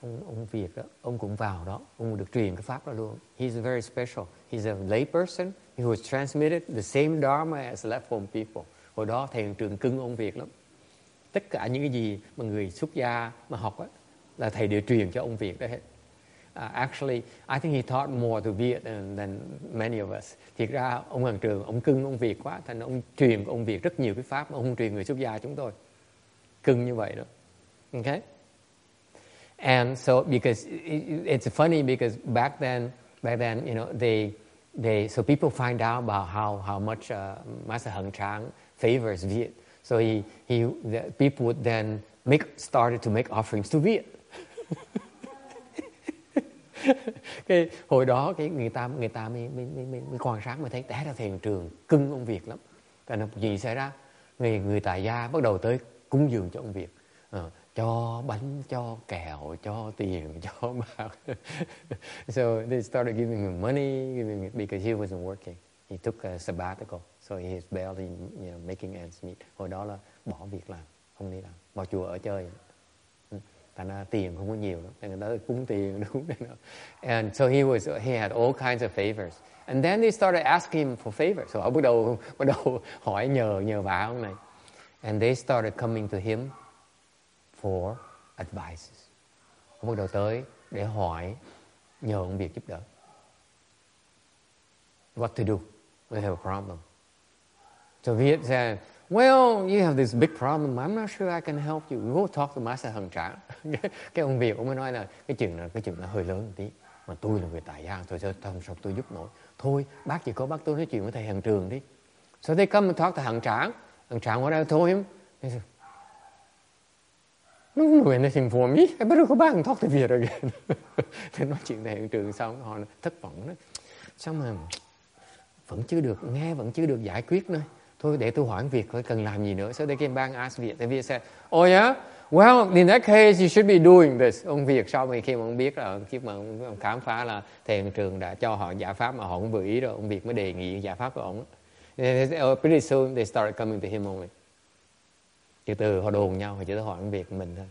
ông, ông Việt đó, ông cũng vào đó, ông được truyền cái pháp đó luôn. He's very special. He's a layperson who was transmitted the same dharma as left-home people. Hồi đó thầy trường cưng ông Việt lắm. Tất cả những cái gì mà người xuất gia mà học á, là thầy đều truyền cho ông Việt đó hết. Uh, actually, I think he taught more to Viet than, than many of us. Thiệt ra ông Hoàng Trường, ông cưng ông Việt quá, thành ông truyền ông Việt rất nhiều cái pháp mà ông không truyền người xuất gia chúng tôi. Cưng như vậy đó. Okay? And so, because it's funny because back then, back then, you know, they, they, so people find out about how, how much uh, Master Heng Sure favors Viet. So he, he, the people would then make, started to make offerings to Viet. Cái hồi đó cái người ta người ta mới mới mới, mới quan sát mà thấy té ra thiền trường cưng ông Việt lắm. Cái nó gì xảy ra? Người người tại gia bắt đầu tới cúng dường cho ông Việt, à, cho bánh, cho kẹo, cho tiền, cho bạc. So they started giving him money, giving it because he wasn't working. He took a sabbatical. So he's barely, you know, making ends meet. Hồi đó là bỏ việc làm, không đi làm, vào chùa ở chơi. Thành ra tiền không có nhiều lắm, nên người ta cúng tiền đúng đấy. And so he was, he had all kinds of favors. And then they started asking him for favors. So họ bắt đầu bắt đầu hỏi nhờ nhờ vả ông này. And they started coming to him for advices. Họ bắt đầu tới để hỏi nhờ ông việc giúp đỡ. What to do when they have a problem? So Viet said, well, you have this big problem. I'm not sure I can help you. Go talk to Master Heng Sure. Cái ông Việt ông mới nói là cái chuyện này, cái chuyện nó hơi lớn một tí. Mà tôi là người tại gia, tôi sẽ không sao tôi giúp nổi. Thôi, bác chỉ có bác tôi nói chuyện với thầy Hằng Trường đi. So they come and talk to Heng Sure. Heng Sure, what I told him, he said, no one do anything for me. I better go back and talk to Viet again. Thế nói chuyện thầy Hằng Trường xong, họ thất vọng đó. Xong mà vẫn chưa được nghe, vẫn chưa được giải quyết nữa. Thôi để tôi hỏi việc tôi cần làm gì nữa. So they came back and asked Viet. And Viet said, oh yeah, well, in that case you should be doing this. Ông Viet sau này khi mà ông biết là, khi mà ông khám phá là thầy Trường đã cho họ giải pháp mà họ cũng vừa ý rồi, ông Viet mới đề nghị giải pháp của ông. Oh, pretty soon they started coming to him only. Từ từ họ đồn nhau, họ chỉ tới hỏi ông Viet mình thôi.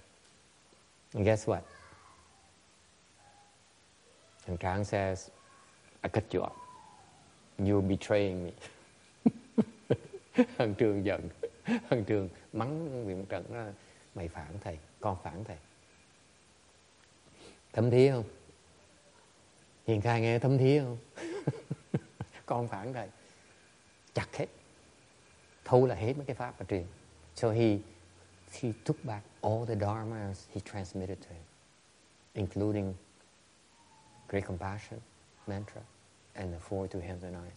And guess what? Thằng Trang says, I cut you off. You're betraying me. Thằng Trường giận, thằng Trường mắng Viện Trần đó, mày phản thầy, con phản thầy. Thấm thía không? Hiền Khai nghe thấm thía không? Con phản thầy, chặt hết, thu là hết mấy cái pháp mà truyền. So he he took back all the dharmas he transmitted to him, including great compassion, mantra, and the four two hands and eyes.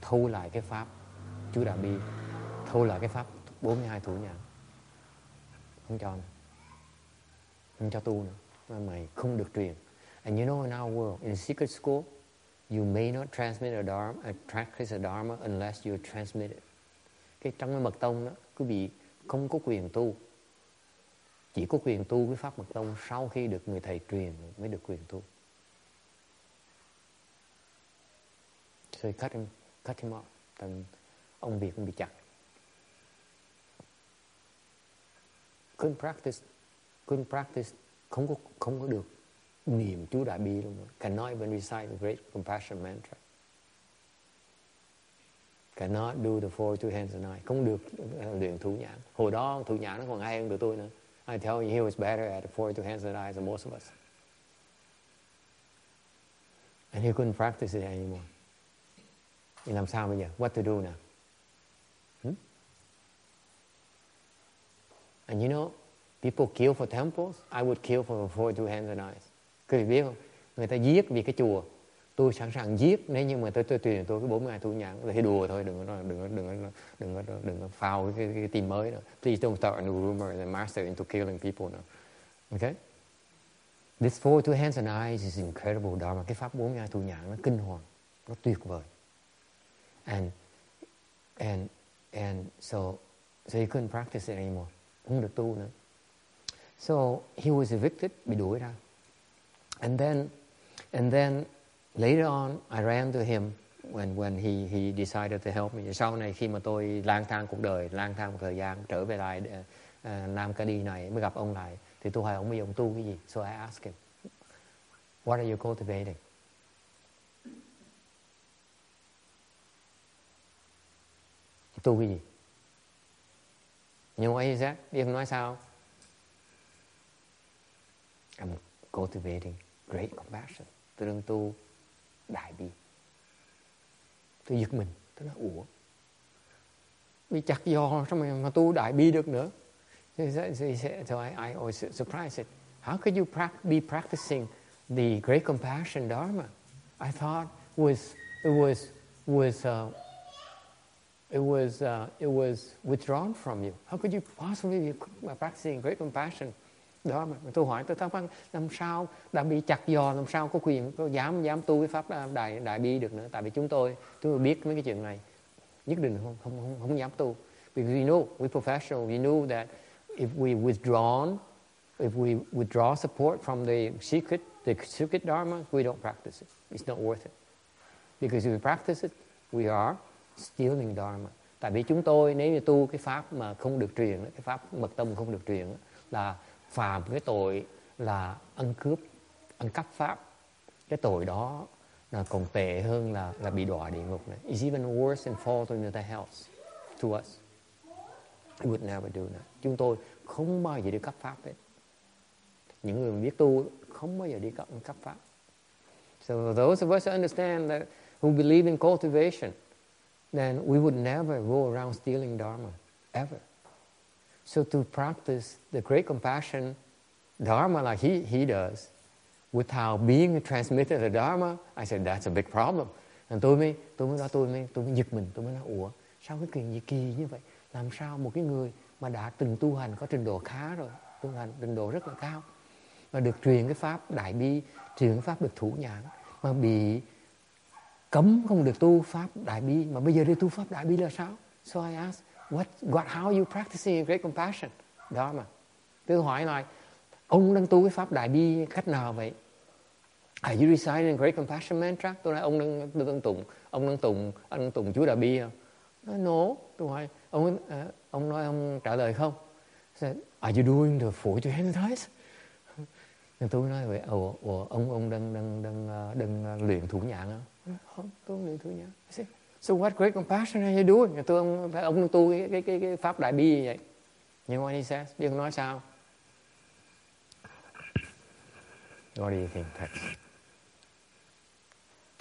Thu lại cái pháp Chú Đà Bi, thu lại cái pháp bốn mươi hai thủ nhãn. Không cho nữa, không cho tu nữa, mày không được truyền. And you know, in our world, in secret school, you may not transmit a dharma, a practice a dharma unless you transmit it. Cái trong cái mật tông đó, quý vị không có quyền tu, chỉ có quyền tu cái pháp mật tông sau khi được người thầy truyền mới được quyền tu. So he cut him, cut him off. Thằng ông Việt cũng bị chặt. Couldn't practice, couldn't practice, không có, không có được niệm Chú Đại Bi luôn. Cannot even recite the Great Compassion Mantra. Cannot do the four two hands and eyes. Không được uh, luyện thủ nhãn. Hồi đó thủ nhãn nó còn hay hơn tụi tôi nữa. I tell you, he was better at the four two hands and eyes than most of us. And he couldn't practice it anymore. Thì làm sao bây giờ? What to do now? Hmm? And you know, people kill for temples. I would kill for four two hands and eyes. Quý vị biết không? Người ta giết vì cái chùa. Tôi sẵn sàng giết nếu như mà tôi tôi truyền tôi cái bốn mươi hai thủ nhãn. Tôi thấy đùa thôi, đừng có đừng có đừng có đừng có đừng có phao cái, cái tin mới nữa. Please don't start a new rumor that master into killing people now. Okay? This four two hands and eyes is incredible dharma. Cái pháp bốn mươi hai thủ nhãn nó kinh hoàng, nó tuyệt vời. And and and so so he couldn't practice it anymore. Không được tu nữa. So he was evicted, bị đuổi ra. And then and then later on I ran to him when when he he decided to help me. Sau này khi mà tôi lang thang cuộc đời, lang thang một thời gian trở về lại uh, Nam Cali này mới gặp ông lại, thì tôi hỏi ông bây giờ ông tu cái gì? So I asked him, what are you cultivating? Tu cái gì? Nhưng mà ấy biết nói sao? I'm cultivating great compassion. Tôi đang tu đại bi. Tôi giật mình, tôi nói ủa, bị chặt giò sao mà, mà tu đại bi được nữa? So I, I always surprised it. How could you be practicing the great compassion dharma? I thought it was it was was. Uh, It was uh, it was withdrawn from you. How could you possibly be practicing great compassion? Đó mà tôi hỏi, tôi thắc mắc làm sao đã bị chặt giò, làm sao có quyền, có dám dám tu cái pháp đại đại bi được nữa? Tại vì chúng tôi tôi biết mấy cái chuyện này, nhất định không không không, không dám tu. Because we know, we professional, we know that if we withdrawn, if we withdraw support from the secret, the secret dharma, we don't practice it. It's not worth it. Because if we practice it, we are stealing dharma. Tại vì chúng tôi nếu như tu cái pháp mà không được truyền, cái pháp mật tông không được truyền là phạm cái tội là ăn cướp, ăn cắp pháp. Cái tội đó là còn tệ hơn là là bị đọa địa ngục này. It's even worse than fall to another house to us. We would never do that. Chúng tôi không bao giờ đi cắp pháp hết. Những người biết tu không bao giờ đi cắp cắp pháp. So those of us who understand that, who believe in cultivation, then we would never go around stealing dharma, ever. So to practice the great compassion dharma like he, he does, without being transmitted the dharma, I said, that's a big problem. And tôi mới, tôi mới, đó, tôi mới, tôi mới giật mình, tôi mới nói, ủa, sao cái chuyện gì kỳ như vậy? Làm sao một cái người mà đã từng tu hành có trình độ khá rồi, tu hành trình độ rất là cao, mà được truyền cái pháp đại bi, truyền cái pháp được thủ nhãn, mà bị cấm không được tu pháp đại bi, mà bây giờ đi tu pháp đại bi là sao? So I asked, what, what, how are you practicing great compassion? Đó mà. Tôi hỏi lại, ông đang tu cái pháp đại bi cách nào vậy? Are you reciting great compassion mantra? Tôi nói, ông đang, tôi đang tụng, ông đang tụng, ông đang tụng Chúa Đại Bi không? Nói, no. Tôi hỏi, ông, uh, ông nói, ông trả lời không? Said, are you doing the four to hand eyes? Tôi nói, vậy, ồ, ồ, ông, ông đang, đang, đang, đang, đang luyện thủ nhãn không? Không, tôi không luyện thủ nhãn. So what great compassion are you doing? Thưa ông, ông tu cái, cái, cái, cái Pháp Đại Bi vậy. You know what he says? Biết ông nói sao? What do you think?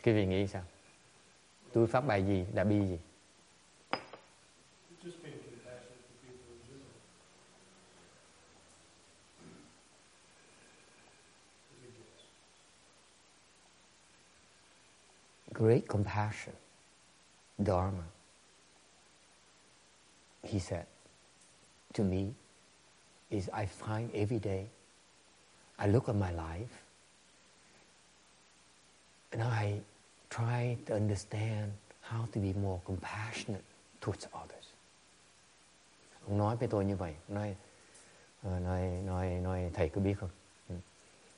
Cái vị nghĩ sao? Tôi Pháp Đại gì? Đại Bi gì? Great compassion. Dharma, he said to me, is I find every day, I look at my life and I try to understand how to be more compassionate towards others. Ông nói với tôi như vậy, nói, nói, nói, nói thầy có biết không?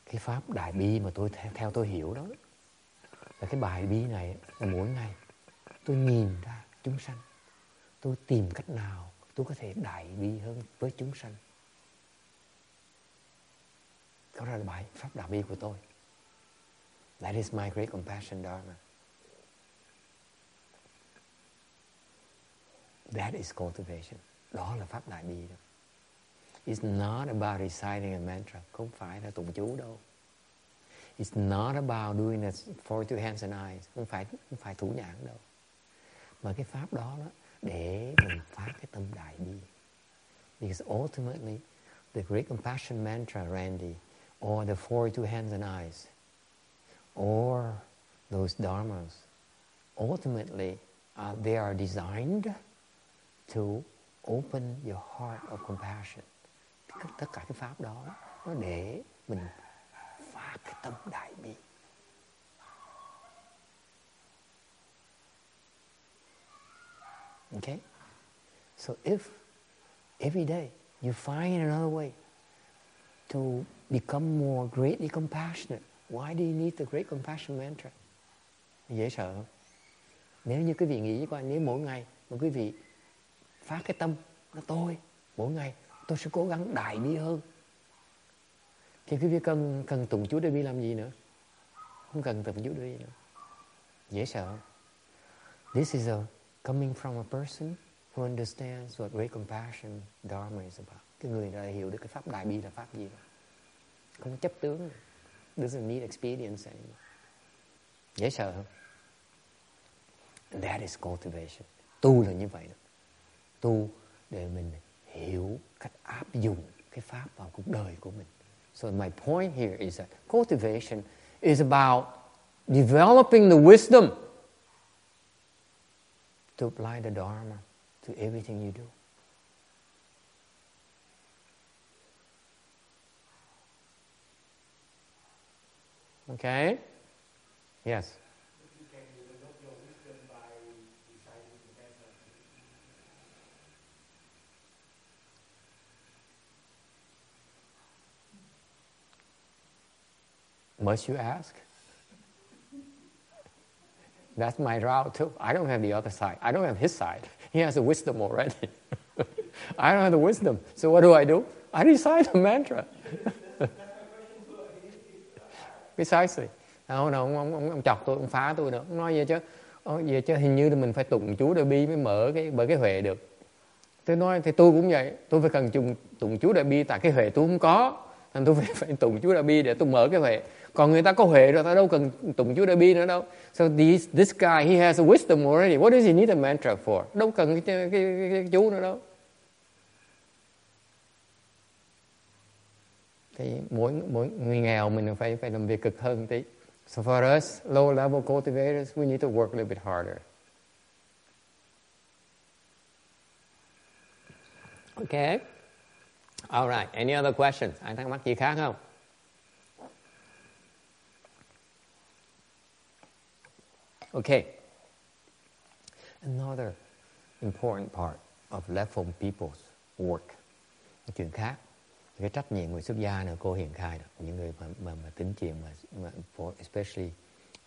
Cái pháp đại bi mà tôi theo tôi hiểu đó là cái bài bi này mỗi ngày. Tôi nhìn ra chúng sanh, tôi tìm cách nào tôi có thể đại bi hơn với chúng sanh. Đó là bài pháp đại bi của tôi. That is my great compassion dharma. That is cultivation. Đó là pháp đại bi đó. It's not about reciting a mantra. Không phải là tụng chú đâu. It's not about doing the forty-two hands and eyes. Không phải, không phải thủ nhãn đâu. Mà cái pháp đó, đó để mình phát cái tâm đại bi. Because ultimately, the great compassion mantra, Randy, or the forty-two hands and eyes, or those dharmas, ultimately, uh, they are designed to open your heart of compassion. Tất cả cái pháp đó, nó để mình phát cái tâm đại bi. Okay? So if every day you find another way to become more greatly compassionate, why do you need the great compassion mantra? Dễ sợ không? Nếu như quý vị nghĩ coi, nếu mỗi ngày mà quý vị phát cái tâm nó tôi, mỗi ngày tôi sẽ cố gắng đại bi hơn, thì quý vị cần, cần tụng chú đại bi làm gì nữa? Không cần tụng chú đại bi nữa. Dễ sợ không? This is a coming from a person who understands what great compassion dharma is about. Cái người đã hiểu được cái pháp đại bi là pháp gì đó. Không chấp tướng. Doesn't need experience anymore. Dễ sợ không? And that is cultivation. Tu là như vậy đó. Tu để mình hiểu cách áp dụng cái pháp vào cuộc đời của mình. So my point here is that cultivation is about developing the wisdom to apply the dharma to everything you do. Okay? Yes. You can develop your wisdom by deciding the mantra. Must you ask? That's my route too. I don't have the other side. I don't have his side. He has the wisdom already. I don't have the wisdom. So what do I do? I recite a mantra. Precisely. Đâu đâu, ông, ông, ông, ông chọc tôi, ông phá tôi nữa. Ông nói vậy chứ, vậy chứ hình như là mình phải tụng chú Đại Bi mới mở cái bởi cái huệ được. Tôi nói thì tôi cũng vậy. Tôi phải cần dùng tụng chú Đại Bi tại cái huệ tôi không có. Thành tôi phải, phải tụng chú Đại Bi để tôi mở cái huệ. Còn người ta có huệ rồi, ta đâu cần tụng chú Đại Bi nữa đâu. So this, this guy, he has a wisdom already. What does he need a mantra for? Đâu cần cái, cái, cái, cái chú nữa đâu. Thì mỗi, mỗi người nghèo mình phải, phải làm việc cực hơn tí. So for us, low-level cultivators, we need to work a little bit harder. Okay. All right. Any other questions? Ai thắc mắc gì khác không? Okay. Another important part of left-home people's work. Chuyện khác, cái trách nhiệm người xuất gia nữa, cô Hiền Khai đó, những người mà mà, mà tín chiền mà, mà for especially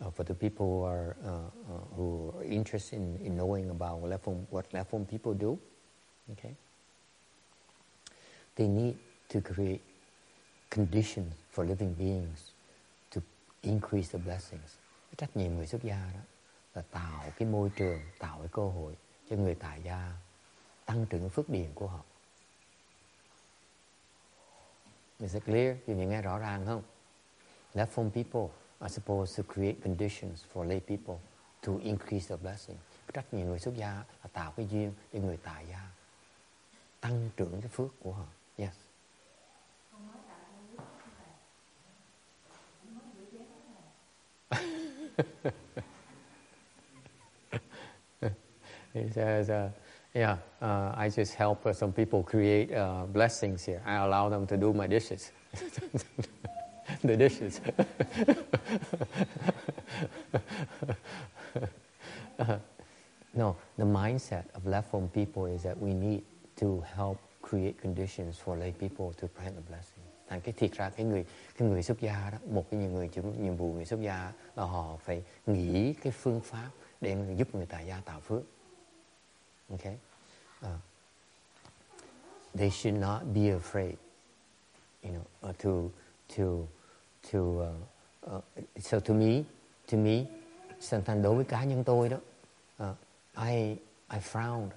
uh, for the people who are uh, uh, who are interested in, in knowing about left-home, what left-home people do. Okay. They need to create conditions for living beings to increase the blessings. Cái trách nhiệm người xuất gia đó là tạo cái môi trường, tạo cái cơ hội cho người tại gia tăng trưởng phước điền của họ. Is it clear? Quý vị nghe rõ ràng không? Platform people are supposed to create conditions for lay people to increase their blessing. Trách nhiệm người xuất gia là tạo cái duyên cho người tại gia tăng trưởng cái phước của họ. Yes. He says, uh, yeah, uh, I just help uh, some people create uh, blessings here. I allow them to do my dishes. The dishes. uh, no, the mindset of platform people is that we need to help create conditions for lay people to grant the blessing. Thành cái thiệt ra cái người cái người xuất gia đó, một cái người nhiệm vụ người xuất gia là họ phải nghĩ cái phương pháp để giúp người tại gia tạo phước. Okay. Uh, they should not be afraid, you know, uh, to to to uh, uh, so to me to me, thành đối với cá nhân tôi đó, uh, I I frowned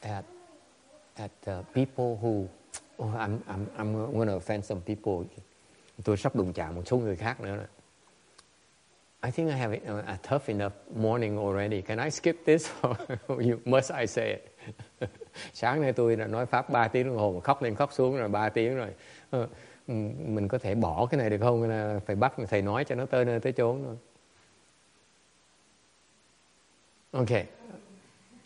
at at uh, people who Oh, I'm, I'm, I'm going to offend some people. Tôi sắp đụng chạm một số người khác nữa rồi. I think I have a tough enough morning already. Can I skip this? Or you, must I say it? Sáng nay tôi đã nói Pháp ba tiếng đồng hồ, khóc lên khóc xuống rồi ba tiếng rồi. Mình có thể bỏ cái này được không? Phải bắt thầy nói cho nó tới nơi tới chốn thôi. Ok.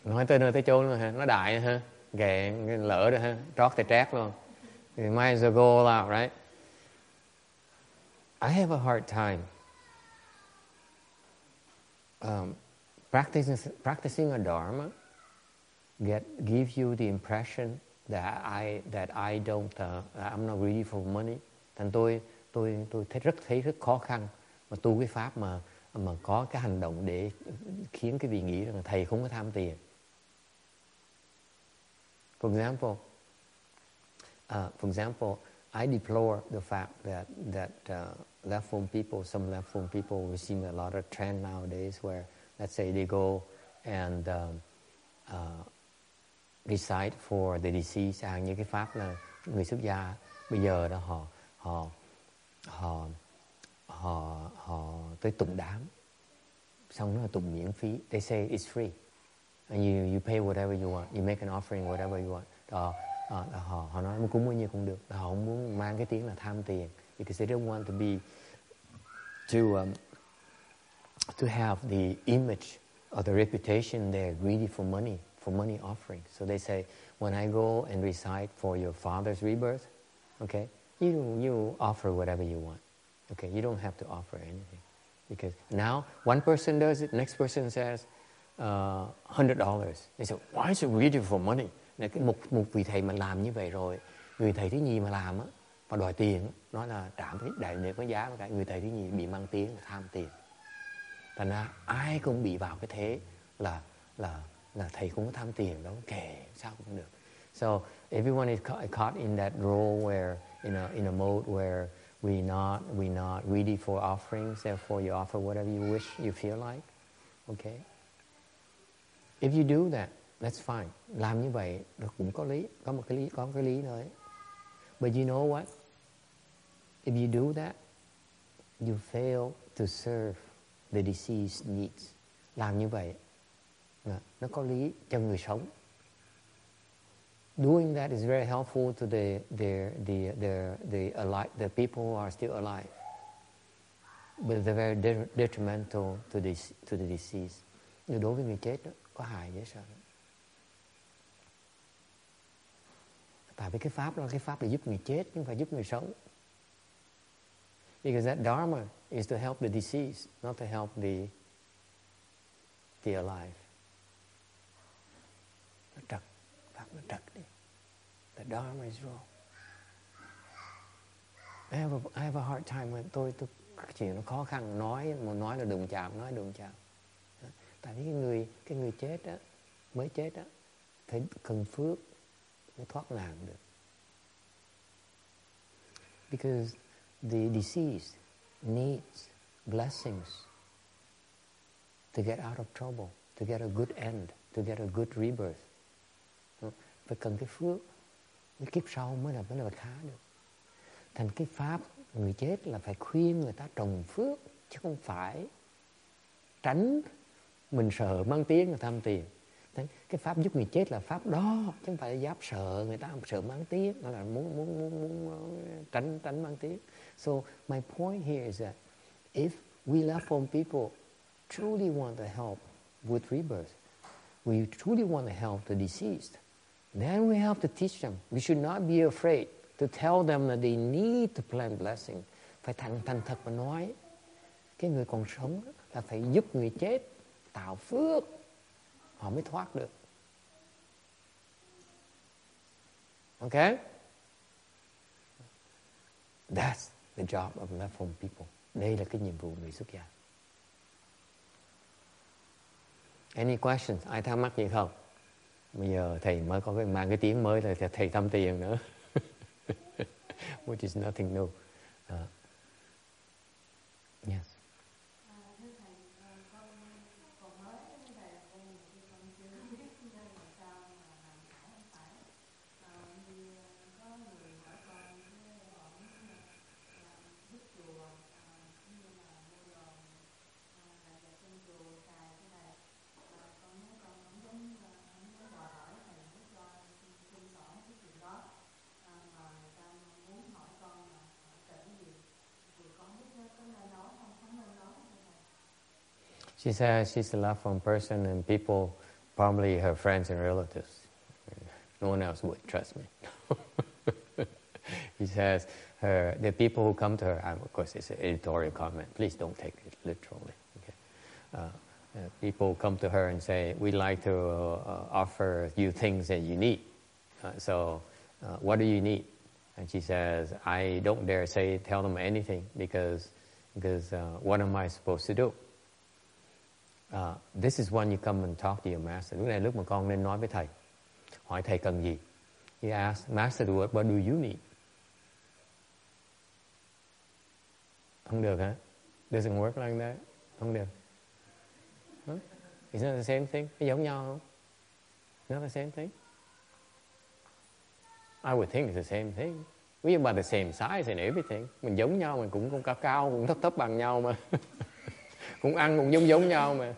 Nói tới nơi tới chốn rồi ha. Nó đại ha. Gẹ lỡ rồi ha, trót tay trát luôn. You might as well go all out, right? I have a hard time um, practicing practicing a dharma. Get gives you the impression that I that I don't uh, I'm not greedy for money. Thành tôi tôi tôi thấy rất thấy rất khó khăn mà tu cái pháp mà mà có cái hành động để khiến cái vị nghĩ rằng thầy không có tham tiền. For example, uh, for example, I deplore the fact that that uh, left-form people, some left-form people, we see a lot of trend nowadays where, let's say, they go and um, uh, recite for the deceased. À, như cái pháp là người xuất gia bây giờ đó họ họ họ họ họ tới tụng đám, xong nó là tụng miễn phí. They say it's free. And you, you pay whatever you want. You make an offering whatever you want. Đó, đó, đó, họ, họ nói cúng bao nhiêu cũng được. Đó, họ không muốn mang cái tiếng là tham tiền. Because they don't want to be to um, to have the image or the reputation they're greedy for money, for money offering. So they say, when I go and recite for your father's rebirth, okay, you you offer whatever you want. Okay, you don't have to offer anything. Because now one person does it, next person says, Uh, one hundred dollars. They say, why should we do for money? Này, cái một, một vị thầy mà làm như vậy rồi, người thầy thứ nhì mà làm á, mà đòi tiền, nó là trảm cái đại niệm cái giá, cái người thầy thứ nhì bị mang tiếng là tham tiền. Thành ra ai cũng bị vào cái thế là là là thầy cũng có tham tiền đâu, kệ sao cũng được. So everyone is ca- caught in that role where in a in a mode where we not we not greedy for offerings, therefore you offer whatever you wish, you feel like, okay. If you do that, that's fine. Làm như vậy nó cũng có lý, có một cái lý, có một cái lý thôi. But you know what? If you do that, you fail to serve the deceased needs. Làm như vậy nó có lý cho người sống. Doing that is very helpful to the the the the the, alive, the people who are still alive, but they're very de- detrimental to the to the deceased. Như đối với người chết đó. Có hại dễ sợ. Tại vì cái pháp đó là cái pháp để giúp người chết chứ không phải giúp người sống. Because that dharma is to help the deceased, not to help the the alive. Nó trật, pháp nó trật đi. The dharma is wrong. I have a, I have a hard time. Tôi tôi chuyện nó khó khăn nói, mà nói là đụng chạm, nói đụng chạm. Tại vì cái người, cái người chết á, mới chết á, phải cần phước mới thoát nạn được. Because the deceased needs blessings to get out of trouble, to get a good end, to get a good rebirth. Phải cần cái phước, cái kiếp sau mới là mới là khá được. Thành cái pháp người chết là phải khuyên người ta trồng phước, chứ không phải tránh mình sợ mang tiếng là tham tiền. Cái pháp giúp người chết là pháp đó, chứ không phải giáp sợ người ta, sợ mang tiếng, nó là muốn muốn muốn muốn tránh tránh mang tiếng. So my point here is that if we love from people truly want to help with rebirth, we truly want to help the deceased, then we have to teach them. We should not be afraid to tell them that they need to plant blessing. Phải thành thành thật mà nói. Cái người còn sống là phải giúp người chết tạo phước, họ mới thoát được. Okay? That's the job of platform people. Đây là cái nhiệm vụ người xuất gia. Any questions? Ai thắc mắc gì không? Bây giờ thầy mới có cái mang cái tiếng mới là thầy thăm tiền nữa. Which is nothing new. Uh, yes. She says she's a love from person and people, probably her friends and relatives. No one else would, trust me. She says her, the people who come to her, I'm, of course it's an editorial comment, please don't take it literally. Okay? Uh, uh, people come to her and say, we'd like to uh, offer you things that you need. Uh, so uh, what do you need? And she says, I don't dare say, tell them anything because, because uh, what am I supposed to do? Uh, this is when you come and talk to your master. Lúc này lúc mà con nên nói với thầy, hỏi thầy cần gì. You ask master, what, what do you need? Không được hả? Doesn't work like that. Không được. Huh? It's not the same thing. Nó giống nhau không? Not the same thing. I would think it's the same thing. We're about the same size and everything. Mình giống nhau, mình cũng, cũng cao cao, cũng thấp thấp bằng nhau mà. Cũng ăn cũng giống giống nhau mà.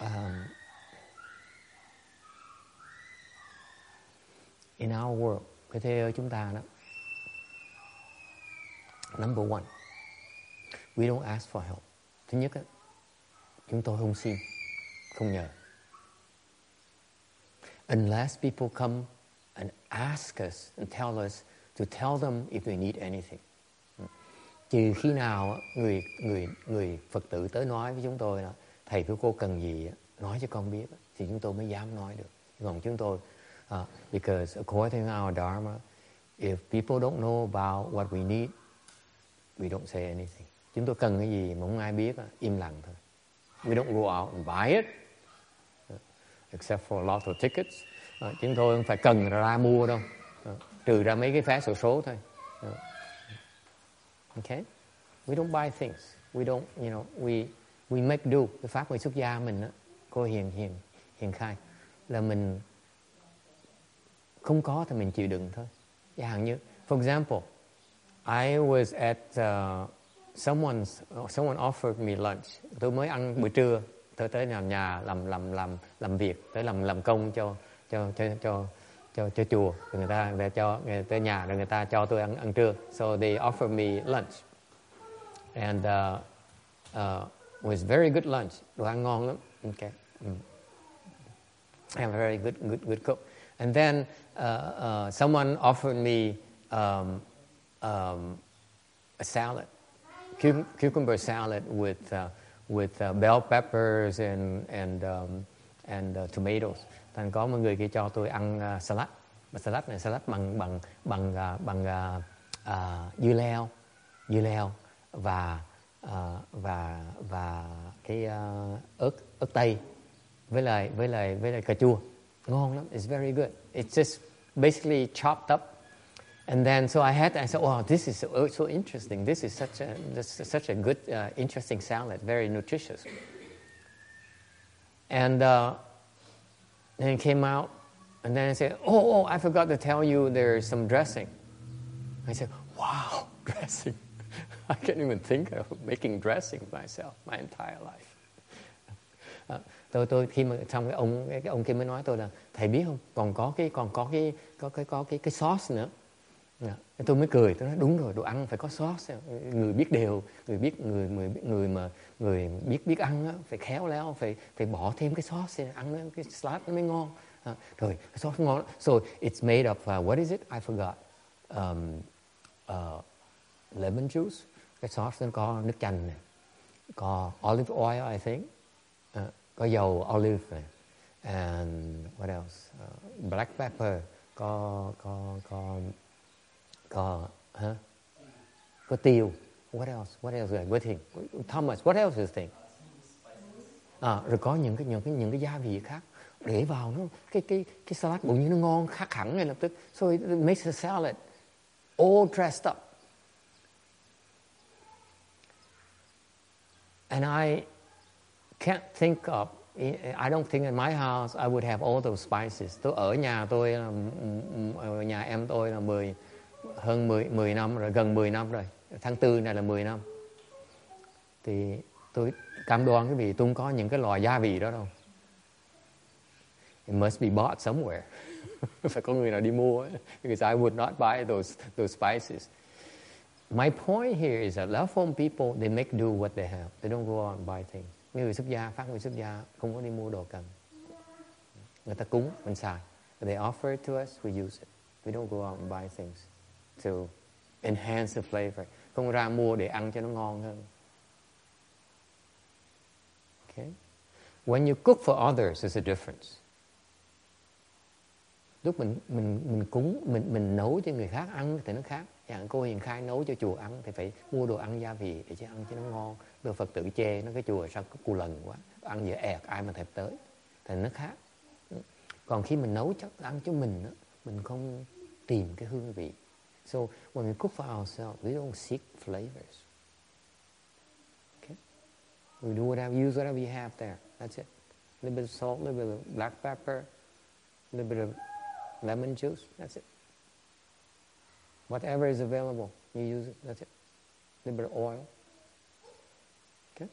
Um, in our world, cái thế giới chúng ta đó, number one, we don't ask for help. Thứ nhất, đó, chúng tôi không xin, không nhờ. Unless people come and ask us and tell us to tell them if they need anything. Trừ khi nào người người người Phật tử tới nói với chúng tôi là thầy với cô cần gì nói cho con biết thì chúng tôi mới dám nói được. Còn chúng tôi uh, because according to our dharma, if people don't know about what we need, we don't say anything. Chúng tôi cần cái gì mà không ai biết, im lặng thôi. We don't go out and buy it. Except for lotto tickets, uh, chúng tôi không phải cần ra mua đâu, uh, trừ ra mấy cái vé sổ số thôi. Uh, okay, we don't buy things, we don't, you know, we we make do. Cái pháp người xuất gia mình, đó, cô hiền hiền hiền khai là mình không có thì mình chịu đựng thôi. Giả hạn như, for example, I was at uh, someone's, someone offered me lunch. Tôi mới ăn buổi trưa. Tôi tới làm nhà làm làm làm làm việc, tới làm làm công cho cho cho cho cho, cho chùa, rồi người ta về cho người tới nhà rồi người ta cho tôi ăn ăn trưa. So they offered me lunch and uh, uh, was very good lunch, đồ ăn ngon lắm. Okay, mm. I'm a very good good good cook. And then uh, uh, someone offered me um, um, a salad, cucumber salad with. Uh, with uh, bell peppers and and um, and uh, tomatoes. Thành có một người kia cho tôi ăn uh, salad, mà salad này salad bằng bằng bằng uh, bằng uh, uh, dưa leo, dưa leo và uh, và và cái uh, ớt ớt tây với lại với lại với lại cà chua. Ngon lắm, it's very good. It's just basically chopped up. And then so I had, I said, oh, this is so, so interesting. This is such a, this is such a good, uh, interesting salad, very nutritious. And uh, then it came out, and then I said, oh, oh, I forgot to tell you there's some dressing. I said, wow, dressing. I can't even think of making dressing myself my entire life. À, tôi tôi khi mà xong cái ông cái ông kia mới nói tôi là thầy biết không, còn có cái còn có cái có cái có cái cái sauce nữa. À, tôi mới cười, tôi nói đúng rồi, đồ ăn phải có sauce, người biết đều, người biết người người người mà người biết biết ăn á, phải khéo léo, phải phải bỏ thêm cái sauce để ăn cái salad nó mới ngon. À, rồi sauce ngon. So it's made of uh, what is it? I forgot. Um, uh, lemon juice. Cái sauce nó có nước chanh này, có olive oil I think. Uh, có dầu olive này, and what else? Uh, black pepper, có có có có huh? Có tiêu. What else? What else? What thing? Thomas, what else is thing? À, rồi có những cái những cái những cái gia vị khác để vào nó cái cái cái salad bỗng nhiên nó ngon khác hẳn ngay lập tức. So it makes a salad all dressed up. And I can't think of, I don't think in my house I would have all those spices. Tôi ở nhà tôi, ở nhà em tôi là mười, hơn mười, mười năm rồi, gần mười năm rồi. Tháng tư này là mười năm. Thì tôi cam đoan quý vị, tôi không có những cái loại gia vị đó đâu. It must be bought somewhere. Phải có người nào đi mua ấy. Because I would not buy those, those spices. My point here is that left home people, they make do what they have. They don't go out and buy things. Mấy người xuất gia, phát người xuất gia không có đi mua đồ cần. Người ta cúng, mình xài. They offer it to us, we use it. We don't go out and buy things to enhance the flavor. Không ra mua để ăn cho nó ngon hơn. Okay. When you cook for others, there's a difference. Lúc mình mình mình cúng, mình mình nấu cho người khác ăn thì nó khác. Chẳng cô Hiền Khai nấu cho chùa ăn thì phải mua đồ ăn gia vị để cho ăn cho nó ngon. Rồi Phật tử chê nó cái chùa sao có cù lần quá, ăn dở ẹt ai mà thèm tới, thì nó khác. Còn khi mình nấu chắc ăn cho mình, mình không tìm cái hương vị. So when we cook for ourselves, we don't seek flavors. Okay? We do whatever, use whatever you have there. That's it. A little bit of salt, a little bit of black pepper, a little bit of lemon juice. That's it. Whatever is available, you use it. That's it. A little bit of oil. Okay.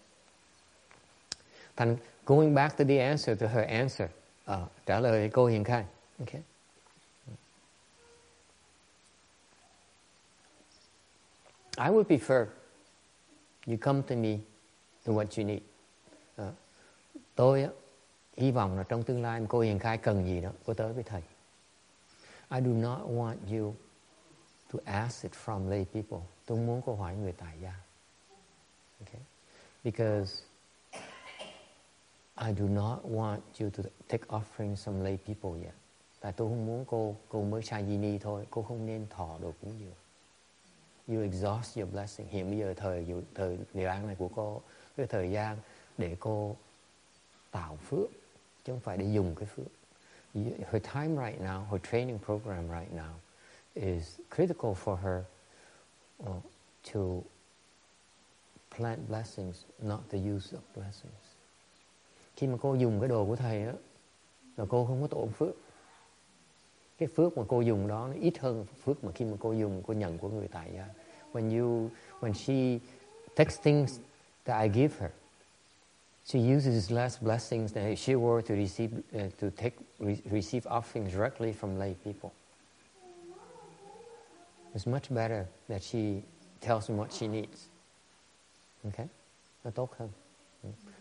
And going back to the answer, to her answer, uh, trả lời cô Hiền Khai. Okay. I would prefer you come to me with what you need. Uh, tôi á, hy vọng là trong tương lai cô Hiền Khai cần gì đó, cô tới với thầy. I do not want you to ask it from lay people. Tôi muốn cô hỏi người tại gia. Okay? Because I do not want you to take offerings from lay people yet. Tại tôi không muốn cô, cô mới Sajini thôi, cô không nên thọ đồ cúng dường. You exhaust your blessing. Hiện bây giờ thời thời thời gian này của cô, cái thời gian để cô tạo phước, chứ không phải để dùng cái phước. Her time right now, her training program right now is critical for her uh, to plant blessings, not the use of blessings. Khi mà cô dùng cái đồ của thầy đó, là cô không có tổ phước. Cái phước mà cô dùng đó nó ít hơn phước mà khi mà cô dùng, cô nhận của người tại gia. When you, when she takes things that I give her, she uses less blessings than if she were to receive uh, to take re- receive offerings directly from lay people. It's much better that she tells me what she needs. Okay? Nó tốt hơn.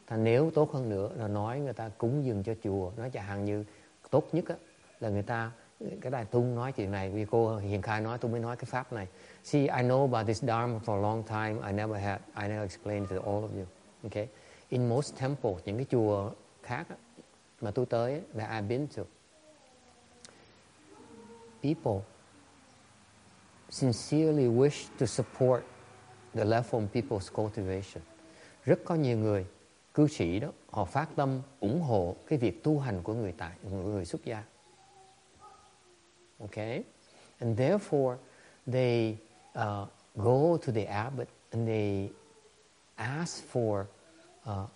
Thành nếu tốt hơn nữa là nói người ta cúng dường cho chùa. Nói chẳng hạn như tốt nhất á, là người ta, cái Đại Tung nói chuyện này, vì cô Hiền Khai nói, tôi mới nói cái pháp này. See, I know about this Dharma for a long time. I never had, I never explained to all of you. Okay? In most temples, những cái chùa khác á, mà tôi tới, that I've been to, people sincerely wish to support the left home people's cultivation. Rất có nhiều người cư sĩ đó, họ phát tâm ủng hộ cái việc tu hành của người tại, người xuất gia. okay? And therefore, they uh, go to the abbot and they ask for uh,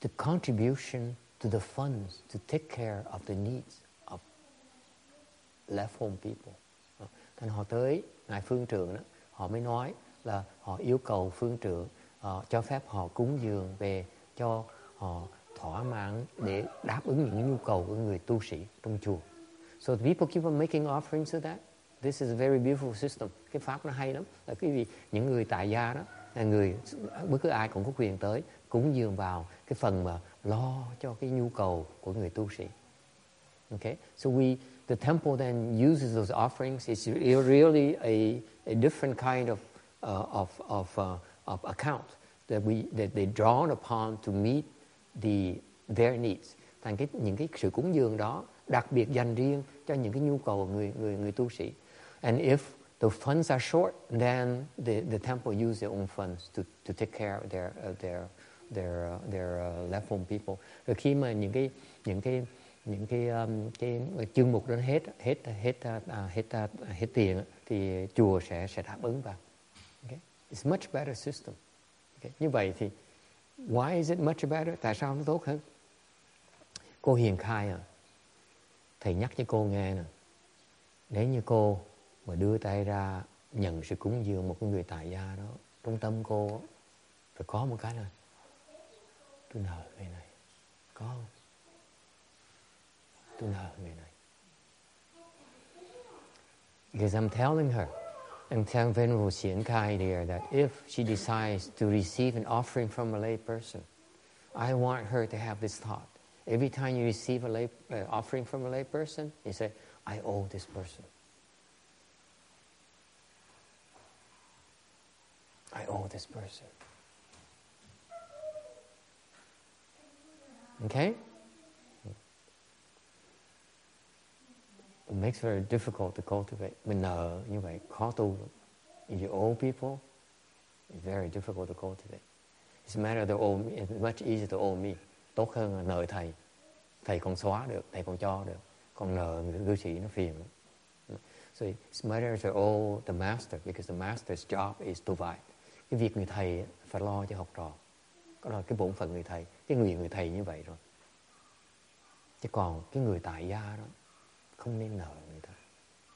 the contribution to the funds to take care of the needs of left home people. Nên họ tới Ngài Phương Trượng đó, họ mới nói là họ yêu cầu Phương Trượng uh, cho phép họ cúng dường về cho họ thỏa mãn để đáp ứng những nhu cầu của người tu sĩ trong chùa. So the people keep on making offerings to that. This is a very beautiful system. Cái pháp nó hay lắm. Là cái vì những người tại gia đó, là người bất cứ ai cũng có quyền tới cúng dường vào cái phần mà lo cho cái nhu cầu của người tu sĩ. Okay, so we the temple then uses those offerings. It's really a, a different kind of uh, of of, uh, of account that we that they drawn upon to meet the their needs. Thành cái những cái sự cúng dường đó đặc biệt dành riêng cho những cái nhu cầu của người người người tu sĩ. And if the funds are short, then the the temple uses their own funds to to take care of their uh, their their uh, their uh, left home people. Rồi khi mà những cái những cái những cái um, cái chương mục đó hết hết hết uh, hết uh, hết tiền uh, thì chùa sẽ sẽ đáp ứng vào. Okay? It's much better system. Okay? Như vậy thì why is it much better? Tại sao nó tốt hơn? Cô Hiền Khai à, thầy nhắc cho cô nghe nè. Nếu như cô mà đưa tay ra nhận sự cúng dường một người tại gia đó, trong tâm cô phải có một cái này. Tôi nợ người này, có không? Because I'm telling her, I'm telling Venerable Hsuan Hua there that if she decides to receive an offering from a lay person, I want her to have this thought. Every time you receive a lay uh, offering from a lay person, you say, I owe this person. I owe this person. Okay? It makes it very difficult to cultivate. Mình nợ như vậy khó tu. If you owe people, it's very difficult to cultivate. It's a matter to owe me. It's much easier to owe me. Tốt hơn là nợ thầy. Thầy còn xóa được, thầy còn cho được. Còn nợ người cư sĩ nó phiền lắm. So it's a matter to owe the master because the master's job is to provide. Cái việc người thầy phải lo cho học trò. Đó là cái bổn phận người thầy. Cái nguyện người thầy như vậy rồi. Chứ còn cái người tại gia đó không nên nợ người ta.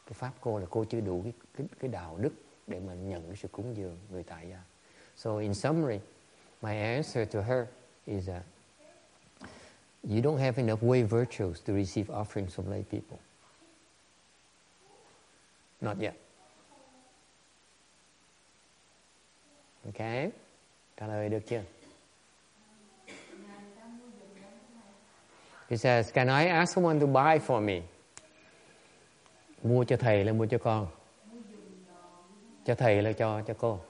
Cái pháp cô là cô chưa đủ cái, cái, cái đạo đức để mà nhận cái sự cúng dường người tại gia. So in summary, my answer to her is that you don't have enough way virtues to receive offerings from lay people. Not yet. Okay? Trả lời được chưa? He says, can I ask someone to buy for me? Mua cho thầy là mua cho con, cho thầy là cho cho cô.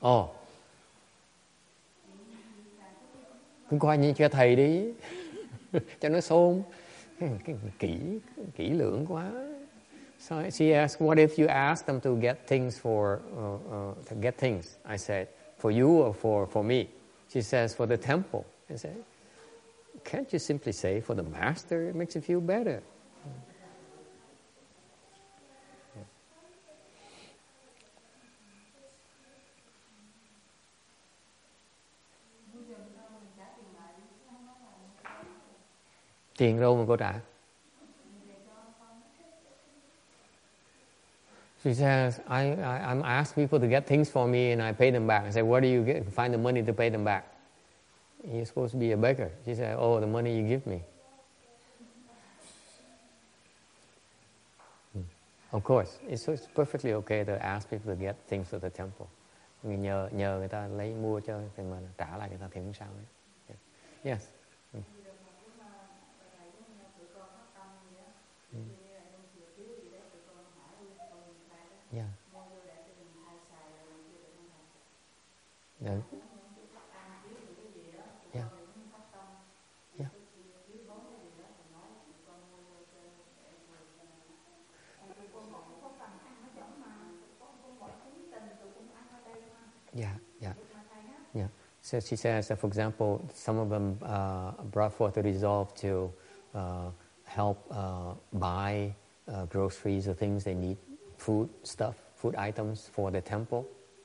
Ồ, oh. Cũng coi như cho thầy đi, cho nó xôn, kỹ kỹ lưỡng quá. So she asked, what if you ask them to get things for uh, uh, to get things? I said, for you or for for me? She says, for the temple. I said, can't you simply say for the master? It makes you feel better. Tiền đâu mà cô trả? She says, I, I, I'm asked people to get things for me and I pay them back. I say, where do you get, find the money to pay them back? You're supposed to be a beggar. She said, oh, the money you give me. Of course, it's, it's perfectly okay to ask people to get things for the temple. Mình nhờ, nhờ người ta lấy mua cho, thì mà trả lại người ta thì không sao hết. Yes. Yeah. Yeah. Yeah. Yeah. Yeah. Yeah. Yeah. So she says that, for example, some of them uh, brought forth a resolve to uh, help uh, buy uh, groceries or things they need, food stuff, food items for the temple.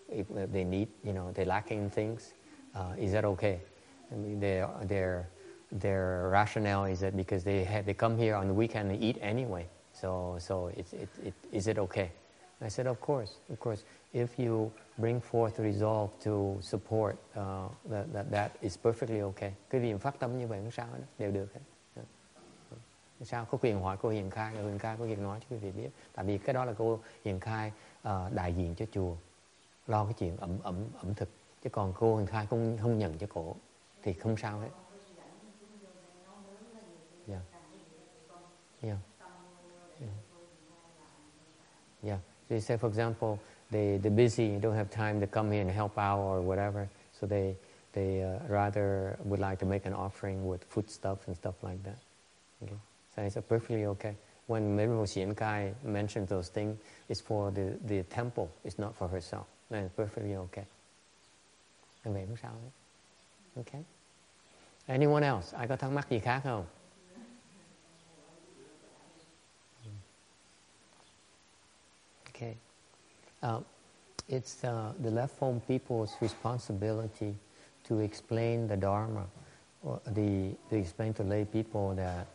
If they need, you know, they're lacking in things, uh, is that okay? I mean, their their their rationale is that because they have, they come here on the weekend and eat anyway, so so it's it, it is it okay? I said, of course, of course. If you bring forth resolve to support, uh, that, that that is perfectly okay. Cái gì phát tâm như vậy cũng sao đó, đều được hết. Sao có quyền hỏi cô Hiền Khai, Hiền Khai có quyền nói cho quý vị biết. Tại vì cái đó là cô Hiền Khai uh, đại diện cho chùa, lo cái chuyện ẩm ẩm ẩm thực. Chứ còn cô Hiền Khai không không nhận cho cổ thì không sao hết. Yeah. Yeah. Yeah. So you say, for example, they they're busy, don't have time to come here and help out or whatever. So they they uh, rather would like to make an offering with foodstuffs and stuff like that. Okay. So it's perfectly okay. When Venerable Hsuan Hua mentions those things, it's for the the temple. It's not for herself. Then it's perfectly okay. Okay. Anyone else? Ai có thắc mắc gì khác không? Okay. Uh, it's uh, the left home people's responsibility to explain the Dharma, or the to explain to lay people that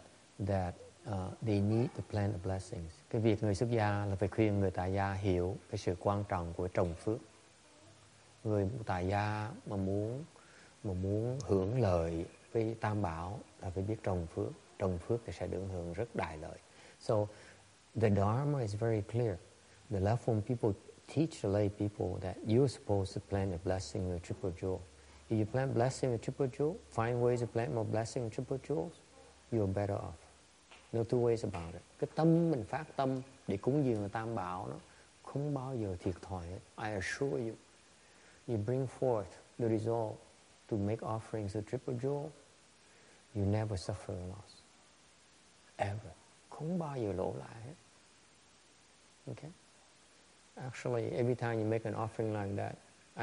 that uh, they need the plan of blessings. Cái việc người xuất gia là phải khuyên người tại gia hiểu cái sự quan trọng của trồng phước. Người tại gia mà muốn mà muốn hưởng lợi với Tam Bảo là phải biết trồng phước. Trồng phước thì sẽ được hưởng rất đại lợi. So the Dharma is very clear. The left home people teach the lay people that you're supposed to plant a blessing with triple jewel. If you plant blessing with triple jewel, find ways to plant more blessing with triple jewels, you're better off. No two ways about it. Cái tâm mình phát tâm để cúng dường Tam Bảo nó không bao giờ thiệt thòi hết. I assure you. You bring forth the resolve to make offerings with triple jewel, you never suffer a loss. Ever. Không bao giờ lỗ lại hết. Okay? Actually, every time you make an offering like that,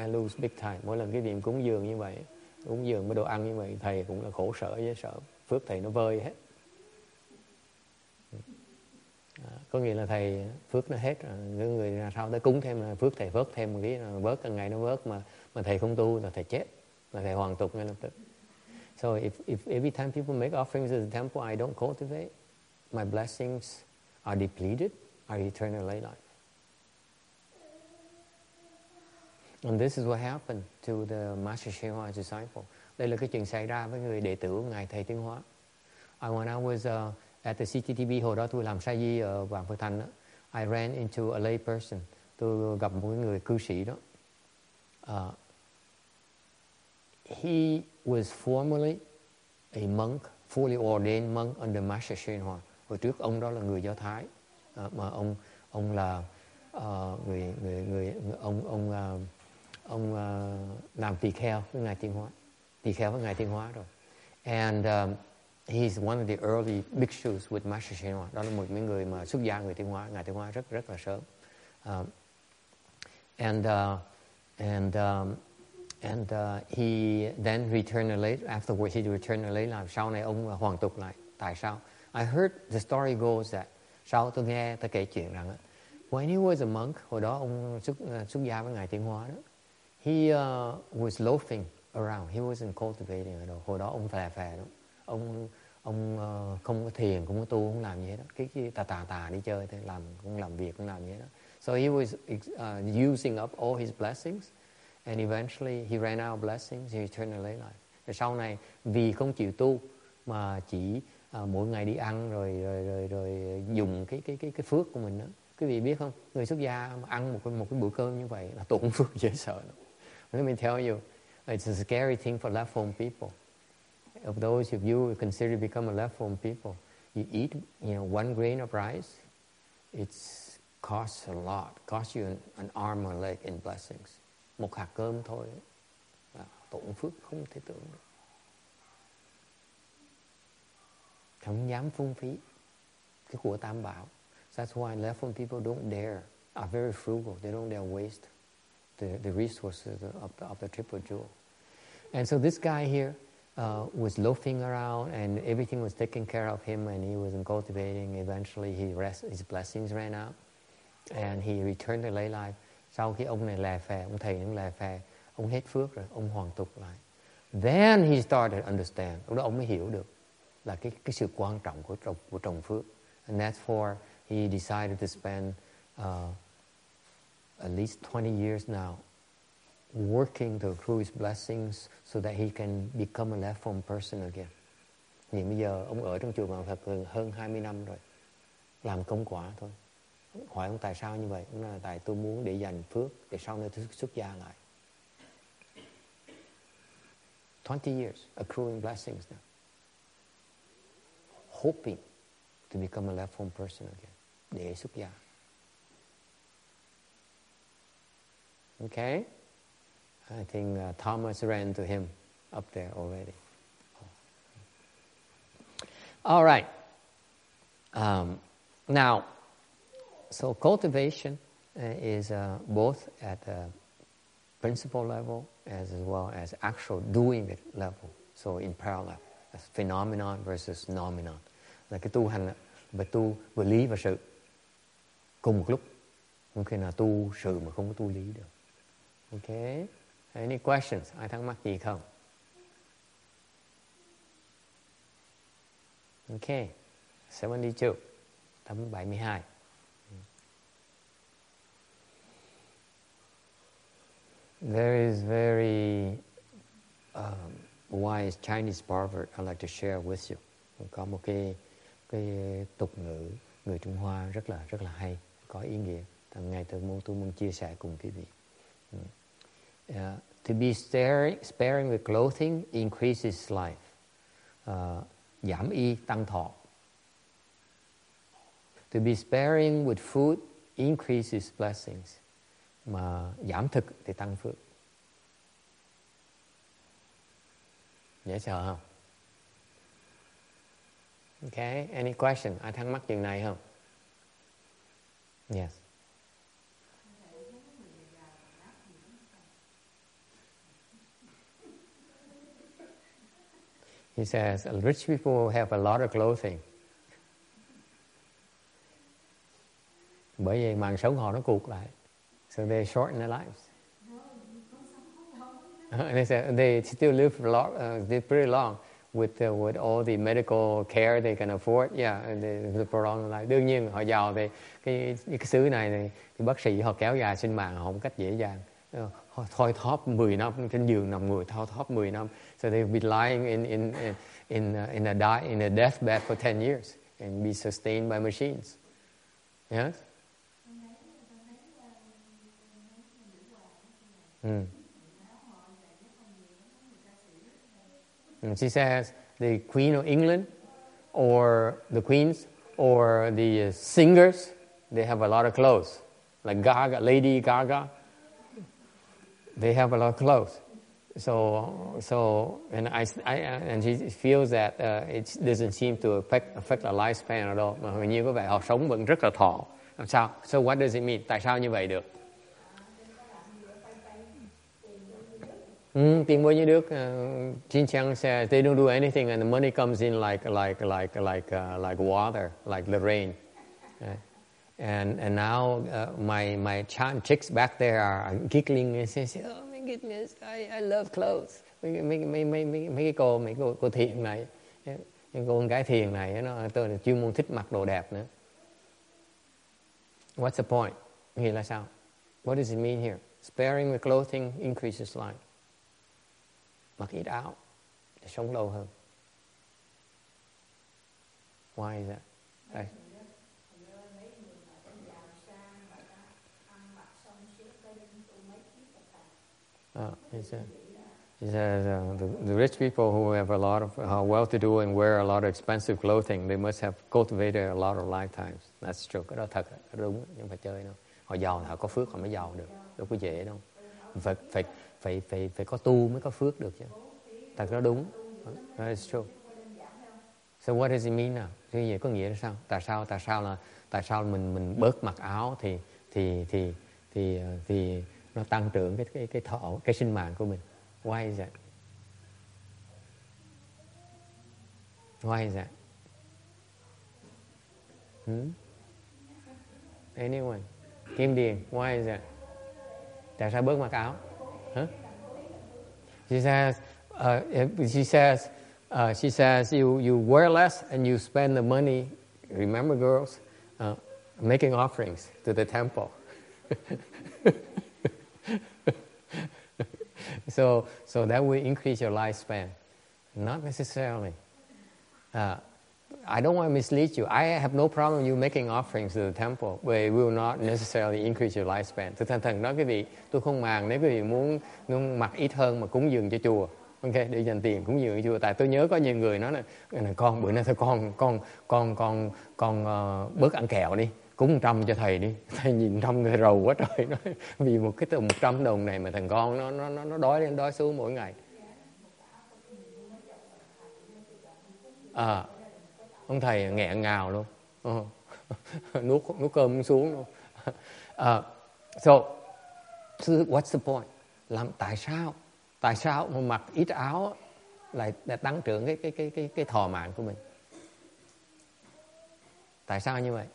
I lose big time. Mỗi lần cái điểm cúng dường như vậy, cúng dường với đồ ăn như vậy, thầy cũng là khổ sở với sợ. Phước thầy nó vơi hết. À, có nghĩa là thầy phước nó hết rồi. Người nào sau tới cúng thêm là phước thầy vớt thêm một tí, vớt càng ngày nó vớt mà mà thầy không tu là thầy chết, là thầy hoàn tục ngay lập tức. So if, if every time people make offerings at the temple, I don't cultivate, my blessings are depleted, are eternal lay life. And this is what happened to the Master Hsuan Hua's disciple. Đây là cái chuyện xảy ra với người đệ tử của Ngài Thầy Tiến Hóa. And when I was uh, at the C T T B, hồi đó tôi làm sa di ở Vạn Phật Thành, I ran into a lay person. Tôi gặp một người cư sĩ đó. Uh, he was formerly a monk, fully ordained monk under Master Hsuan Hua. Hồi trước ông đó là người Do Thái, uh, mà ông ông là uh, người, người người ông ông uh, ông uh, làm tỳ kheo với Ngài Tiến Hóa, tỳ kheo với Ngài Tiến Hóa rồi. And um, he's one of the early bhikshus with Master Hsuan Hua. Đó là một những người mà xuất gia người Tiến Hóa, Ngài Tiến Hóa rất rất là sớm. Um, and uh, and um, and uh, he then returned late afterwards. He returned late làm sau này ông hoàn tục lại. Tại sao? I heard the story goes that sau tôi nghe tôi kể chuyện rằng when he was a monk, hồi đó ông xuất xuất gia với Ngài Tiến Hóa đó. He uh, was loafing around. He wasn't cultivating at all. Hồi đó ông phè phè đó. Ông ông uh, không có thiền, không có tu, không làm gì hết đó. Cái, cái tà tà tà đi chơi, làm cũng làm việc, cũng làm gì hết đó. So he was uh, using up all his blessings, and eventually he ran out of blessings. He returned to lay life. Rồi sau này vì không chịu tu mà chỉ uh, mỗi ngày đi ăn rồi rồi rồi, rồi dùng cái cái cái cái phước của mình đó. Quý vị biết không? Người xuất gia mà ăn một cái một cái bữa cơm như vậy là tổn phước dễ sợ lắm. Let me tell you, it's a scary thing for left home people. Of those of you who consider to become a left home people, you eat, you know, one grain of rice, it costs a lot, costs you an, an arm or leg in blessings. Một hạt cơm thôi là tổn phước không thể tưởng được. Không dám phung phí cái của Tam Bảo. That's why left home people don't dare, are very frugal. They don't dare waste the, the resources of the, of the triple jewel. And so this guy here, uh, was loafing around and everything was taken care of him and he wasn't cultivating. Eventually he rest, his blessings ran out and he returned to lay life. Sau khi ông này lè phè, ông thầy cũng lè phè, ông hết phước rồi, ông hoàn tục lại. Then he started to understand. Lúc đó ông mới hiểu được là cái cái sự quan trọng của trồng của trồng phước. And therefore he decided to spend uh, at least twenty years now working to accrue his blessings so that he can become a left-form person again. Thì bây giờ ông ở trong chùa Vạn Phật hơn hai mươi năm rồi, làm công quả thôi. Hỏi ông tại sao như vậy? Ông nói là tại tôi muốn để dành phước để sau này tôi xuất gia lại. twenty years accruing blessings now, hoping to become a left-form person again, để xuất gia. Okay? I think uh, Thomas ran to him up there already. All right. Um, now, so cultivation uh, is uh, both at the principle level as, as well as actual doing it level. So in parallel, that's phenomenon versus nominon. Là cái tu hành và tu vừa lý và sự cùng một lúc. Không khi nào tu sự mà không có tu lý được. Okay. Any questions? Ai thắc mắc gì không? Okay. seventy-two. Tấm bảy mươi hai. There is very um, wise Chinese proverb I'd like to share with you. Có một cái cái tục ngữ người Trung Hoa rất là rất là hay, có ý nghĩa. Thằng ngày tôi muốn tôi muốn chia sẻ cùng quý vị. Uh, to be sparing, sparing with clothing increases life. Uh, giảm y tăng thọ. To be sparing with food increases blessings. Mà giảm thực thì tăng phước. Dễ sợ không? Okay, any question? Ai thắc mắc chuyện này không? Yes. He says, rich people have a lot of clothing. Bởi vì mạng sống họ nó cụt lại. So they shorten their lives. And they say they still live long, uh, they pretty long with uh, with all the medical care they can afford. Yeah, and they prolong life. Đương nhiên họ giàu thì cái cái xứ này thì, thì bác sĩ họ kéo dài sinh mạng họ không cách dễ dàng. Họ thoi thóp mười năm trên giường nằm người thoi thóp mười năm. So they've been lying in in in in a, in a die in a deathbed for ten years and be sustained by machines. Yes. Mm. And she says the Queen of England or the Queens or the singers, they have a lot of clothes. Like Gaga, Lady Gaga, they have a lot of clothes. So, so, and I, I and she feels that uh, it doesn't seem to affect affect our lifespan at all. Mà hình như có vẻ họ sống vẫn rất là thọ. Làm sao? So what does it mean? Tại sao như vậy được? Mm, tiền bối như Đức, Jin Chang says they don't do anything and the money comes in like like like like uh, like water, like the rain. Uh, and and now uh, my my chicks back there are giggling and says, oh my goodness, I I love clothes. Mấy mấy mấy mấy mấy cái cô mấy cô, cô thiền này, những cô con gái thiền này, nó tôi là chuyên môn thích mặc đồ đẹp nữa. What's the point? Nghĩa là sao? What does it mean here? Sparing with clothing increases life. Mặc ít áo để sống lâu hơn. Why is that? Tại uh, it's, uh, it's, uh, the, the rich people who have a lot of uh, well-to-do and wear a lot of expensive clothing, they must have cultivated a lot of lifetimes. That's true. Cái đó thật, đúng, nhưng phải chơi đâu. Họ giàu, họ có phước họ mới giàu được. Đâu có dễ đâu. Phải phải phải phải phải có tu mới có phước được chứ. Thật nó đúng. That's true. So what does it mean now? Thế vậy có nghĩa là sao? Tại sao tại sao là tại sao mình mình bớt mặc áo thì thì thì thì thì nó tăng trưởng cái cái cái thọ cái sinh mạng của mình. Why is that? Why is that? Hmm? Anyone? Kim Điền, why is that? Tại sao bớt mặc áo? Huh? She says, uh, she says, uh, she says, you, you wear less and you spend the money, remember girls, uh, making offerings to the temple. so, so that will increase your lifespan. Not necessarily. Uh, I don't want to mislead you. I have no problem you making offerings to the temple, but it will not necessarily increase your lifespan. Thực thành thần nói quý vị, tôi không màng nếu quý vị muốn, muốn mặc ít hơn mà cúng dường cho chùa, ok, để dành tiền cúng dường cho chùa. Tại tôi nhớ có nhiều người nói là con bữa nay thôi con con con con con uh, bớt ăn kẹo đi, cúng một trăm cho thầy đi. Thầy nhìn trong người rầu quá trời, nói vì một cái tờ một trăm đồng này mà thằng con nó nó nó đói lên đói xuống mỗi ngày. À, ông thầy nghẹn ngào luôn, uh, nuốt nuốt cơm xuống luôn. Uh, so, so, what's the point? Làm tại sao? Tại sao mà mặc ít áo lại lại tăng trưởng cái cái cái cái cái thọ mạng của mình? Tại sao như vậy?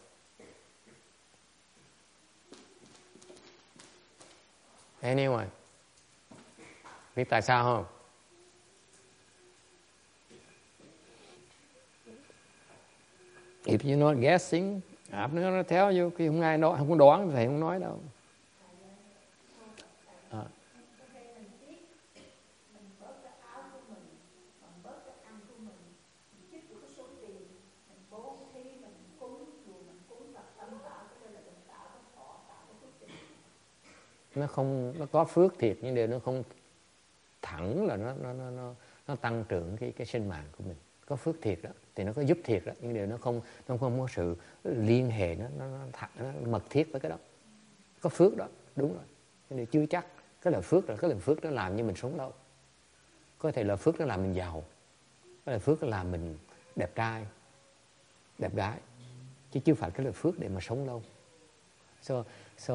Anyway, biết tại sao không? If you're not guessing, I'm not gonna tell you. Khi không ai nói, không có đoán thì không nói đâu. À. Nó không, nó có phước thiệt nhưng điều nó không thẳng là nó nó nó nó tăng trưởng cái cái sinh mạng của mình. Có phước thiệt đó thì nó có giúp thiệt đó, nhưng điều nó không nó không có sự liên hệ nó nó, nó, nó mật thiết với cái đó. Có phước đó, đúng rồi, nhưng điều chưa chắc cái là phước rồi, cái là phước nó làm như mình sống đâu. Có thể là phước nó làm mình giàu, có thể phước nó làm mình đẹp trai, đẹp gái, chứ chưa phải cái là phước để mà sống lâu. So so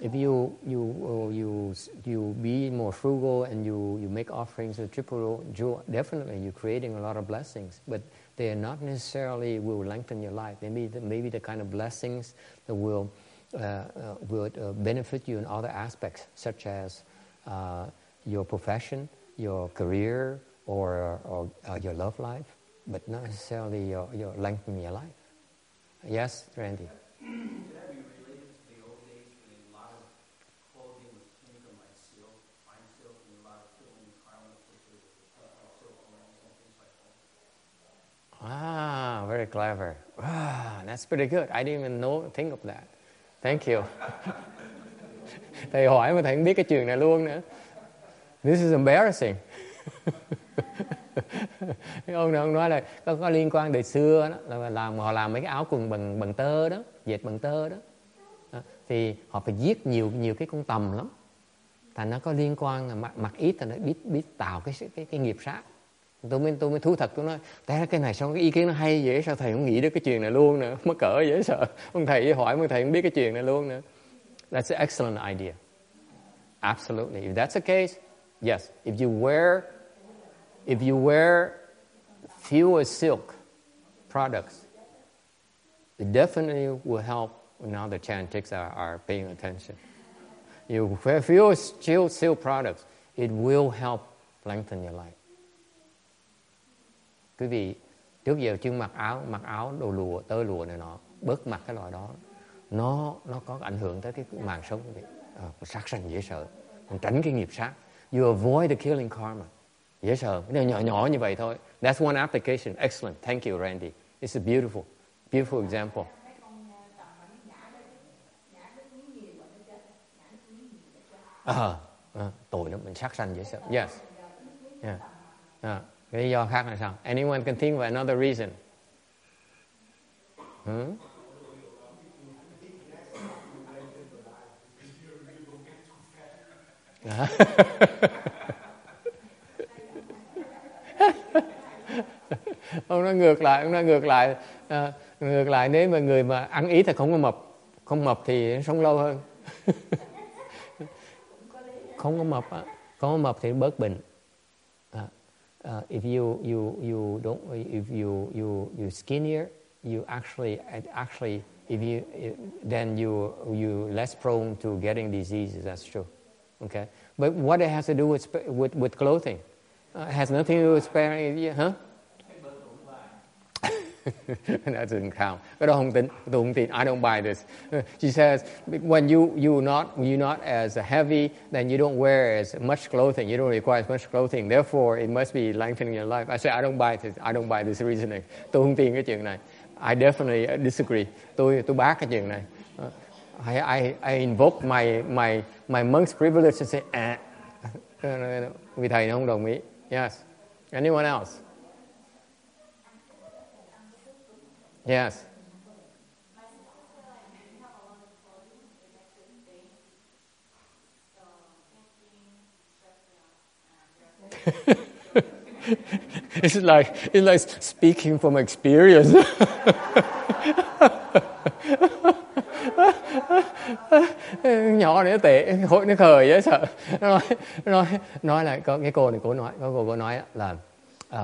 if you you you you be more frugal and you you make offerings of triple jewel, definitely you're creating a lot of blessings, but they are not necessarily will lengthen your life. They may maybe the kind of blessings that will uh, uh, will uh, benefit you in other aspects, such as uh, your profession, your career, or or uh, your love life, but not necessarily your your lengthening your life. Yes, Randy. Ah, very clever. Ah, that's pretty good. I didn't even know, think of that. Thank you. Thầy hỏi mà thầy không biết cái chuyện này luôn nữa. This is embarrassing. Ông này ông nói là có, có liên quan đời xưa đó, là làm họ làm mấy cái áo quần bằng bằng tơ đó, dệt bằng tơ đó. À, thì họ phải giết nhiều nhiều cái con tầm lắm. Thành nó có liên quan là mặc mặc ít là nó biết biết tạo cái cái cái nghiệp sát. Tôi mới, tôi mới thú thật, tôi nói té ra cái này sao cái ý kiến nó hay vậy, sao thầy không nghĩ được cái chuyện này luôn nữa, mắc cỡ dễ sợ. Ông thầy hỏi mà thầy không biết cái chuyện này luôn nữa. That's an excellent idea. Absolutely. If that's the case, yes. If you wear, if you wear fewer silk products, it definitely will help. Now the Chantics are, are paying attention. You wear fewer silk products, it will help lengthen your life. Quý vị trước giờ chưa mặc áo mặc áo đồ lụa tơ lụa này nọ, bớt mặc cái loại đó, nó nó có ảnh hưởng tới cái mạng sống quý vị. À, sát sanh dễ sợ, mình tránh cái nghiệp sát. You avoid the killing karma, dễ sợ. Cái nhỏ nhỏ như vậy thôi. That's one application. Excellent. Thank you, Randy. It's a beautiful, beautiful example. À, à, tội lắm, mình sát sanh dễ sợ. Yes. Yeah. Yeah. Lý do khác là sao? Anyone can think of another reason? Hmm? Ông nói ngược lại, ông nói ngược lại, à, ngược lại nếu mà người mà ăn ít thì không có mập, không mập thì sống lâu hơn. Không có mập á, không có mập thì bớt bệnh. uh, if you you you don't if you you you skinnier, you actually actually if you if, then you you less prone to getting diseases. That's true. Okay, but what it has to do with with with clothing, uh, has nothing to do with sparing. Huh? That doesn't count. But I don't buy this. She says when you you not you not as heavy, then you don't wear as much clothing. You don't require as much clothing. Therefore, it must be lengthening your life. I say I don't buy this. I don't buy this reasoning. Tôi không tin cái chuyện này. I definitely disagree. Tôi tôi bác cái chuyện này. Uh, I I I invoke my my my monk's privilege and say, ah. Vị thầy không đồng ý. Yes. Anyone else? Yes. It's like it's like speaking from experience. Nhỏ nữa tệ, hội nó khờ dễ sợ. Nó nói nói nói là có cái cô này cô nói, có cô cô nói là uh,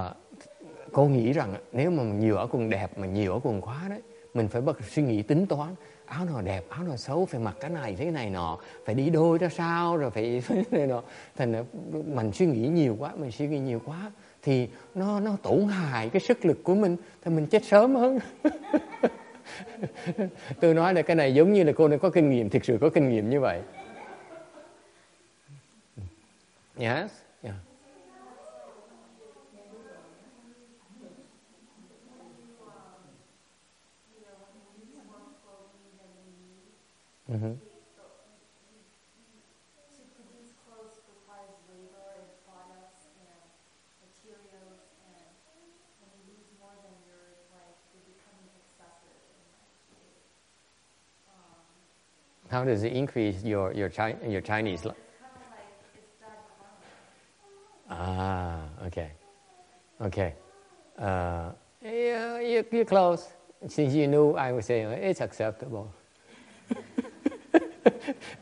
cô nghĩ rằng nếu mà nhiều ở quần đẹp mà nhiều ở quần khóa đấy, mình phải bắt suy nghĩ tính toán áo nào đẹp áo nào xấu, phải mặc cái này thế này nọ, phải đi đôi ra sao rồi phải này nọ, thành mình suy nghĩ nhiều quá mình suy nghĩ nhiều quá thì nó nó tổn hại cái sức lực của mình thì mình chết sớm hơn. Tôi nói là cái này giống như là cô này có kinh nghiệm, thực sự có kinh nghiệm như vậy. Yes. Mm-hmm. To produce clothes requires labor and products and materials, and when you lose more than you're like you're becoming excessive in that case. Um, How does it increase your your Chi- your Chinese? It's kind of like it's done wrong. Ah, okay, okay. Uh, yeah, you're, you're close. Since you knew, I would say it's acceptable.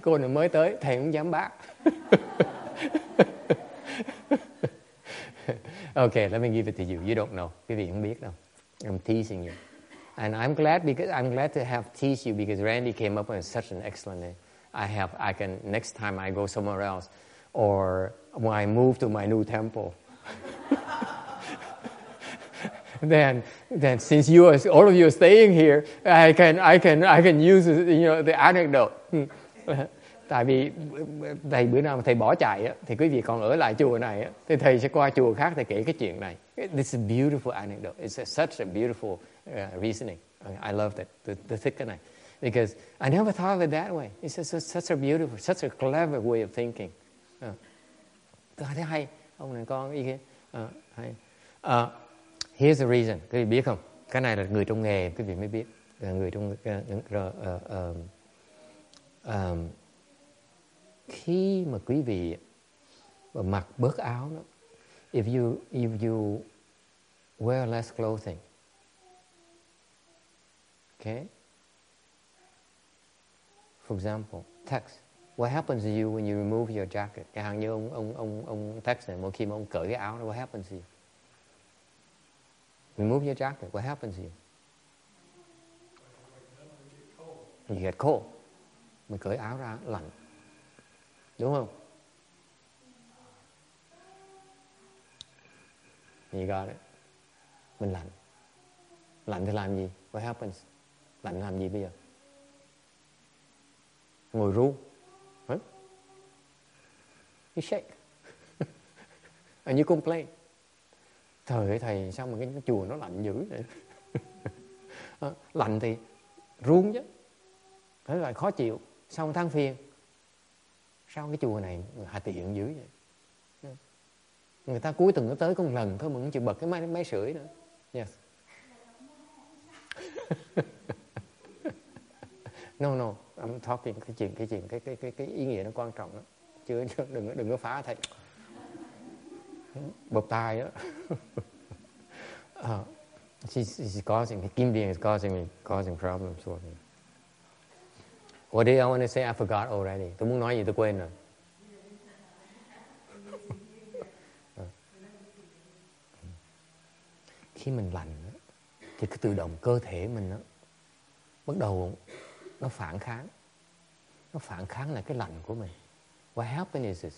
Cô này mới tới, thầy cũng dám bác. Okay, let me give it to you. You don't know. Quý vị không biết đâu. I'm teasing you. And I'm glad because I'm glad to have teased you because Randy came up with such an excellent name. I have I can next time I go somewhere else or when I move to my new temple. Then, then since you are, all of you are staying here, I can, I can, I can use, you know, the anecdote. Tại vì thầy bữa nào thầy bỏ chạy á, thì quý vị còn ở lại chùa này á, thì thầy sẽ qua chùa khác thầy kể cái chuyện này. This is a beautiful anecdote. It's a, such a beautiful uh, reasoning. I love that. The, the thick này, because I never thought of it that way. It's just, it's such a beautiful, such a clever way of thinking. Uh, thấy hay, ông này con ý kiến uh, hay. Uh, Here's the reason. Quý vị biết không? Cái này là người trong nghề, quý vị mới biết. Người trong uh, uh, um, um, khi mà quý vị mặc bớt áo đó, if you if you wear less clothing, okay? For example, Tex. What happens to you when you remove your jacket? Chẳng hạn như ông ông ông ông Tex này, mỗi khi mà ông cởi cái áo đó, what happens to you? Remove your jacket. What happens to you? You get cold. Mình cởi áo ra lạnh, đúng không? You got it. Mình lạnh. Lạnh thì làm gì? What happens? Lạnh làm gì bây giờ? Ngồi run. Huh? You shake. And you complain. Trời ơi thầy, sao mà cái chùa nó lạnh dữ vậy? Lạnh thì run chứ, thế là khó chịu, xong than phiền, sao cái chùa này hạ tiện dữ vậy? Người ta cuối tuần nó tới có một lần thôi mà cũng chịu bật cái máy máy sưởi nữa. Yes. No no, I'm talking cái chuyện cái chuyện cái cái cái cái ý nghĩa nó quan trọng đó, chứ đừng đừng có phá thầy. Bộp tai đó. uh, she's, she's causing, Kim Ding is causing me, causing problems for me. What did I want to say? I forgot already. Tôi muốn nói gì tôi quên rồi. khi mình lành thì cứ tự động cơ thể mình đó, bắt đầu nó phản kháng. Nó phản kháng lại cái lành của mình. What happens is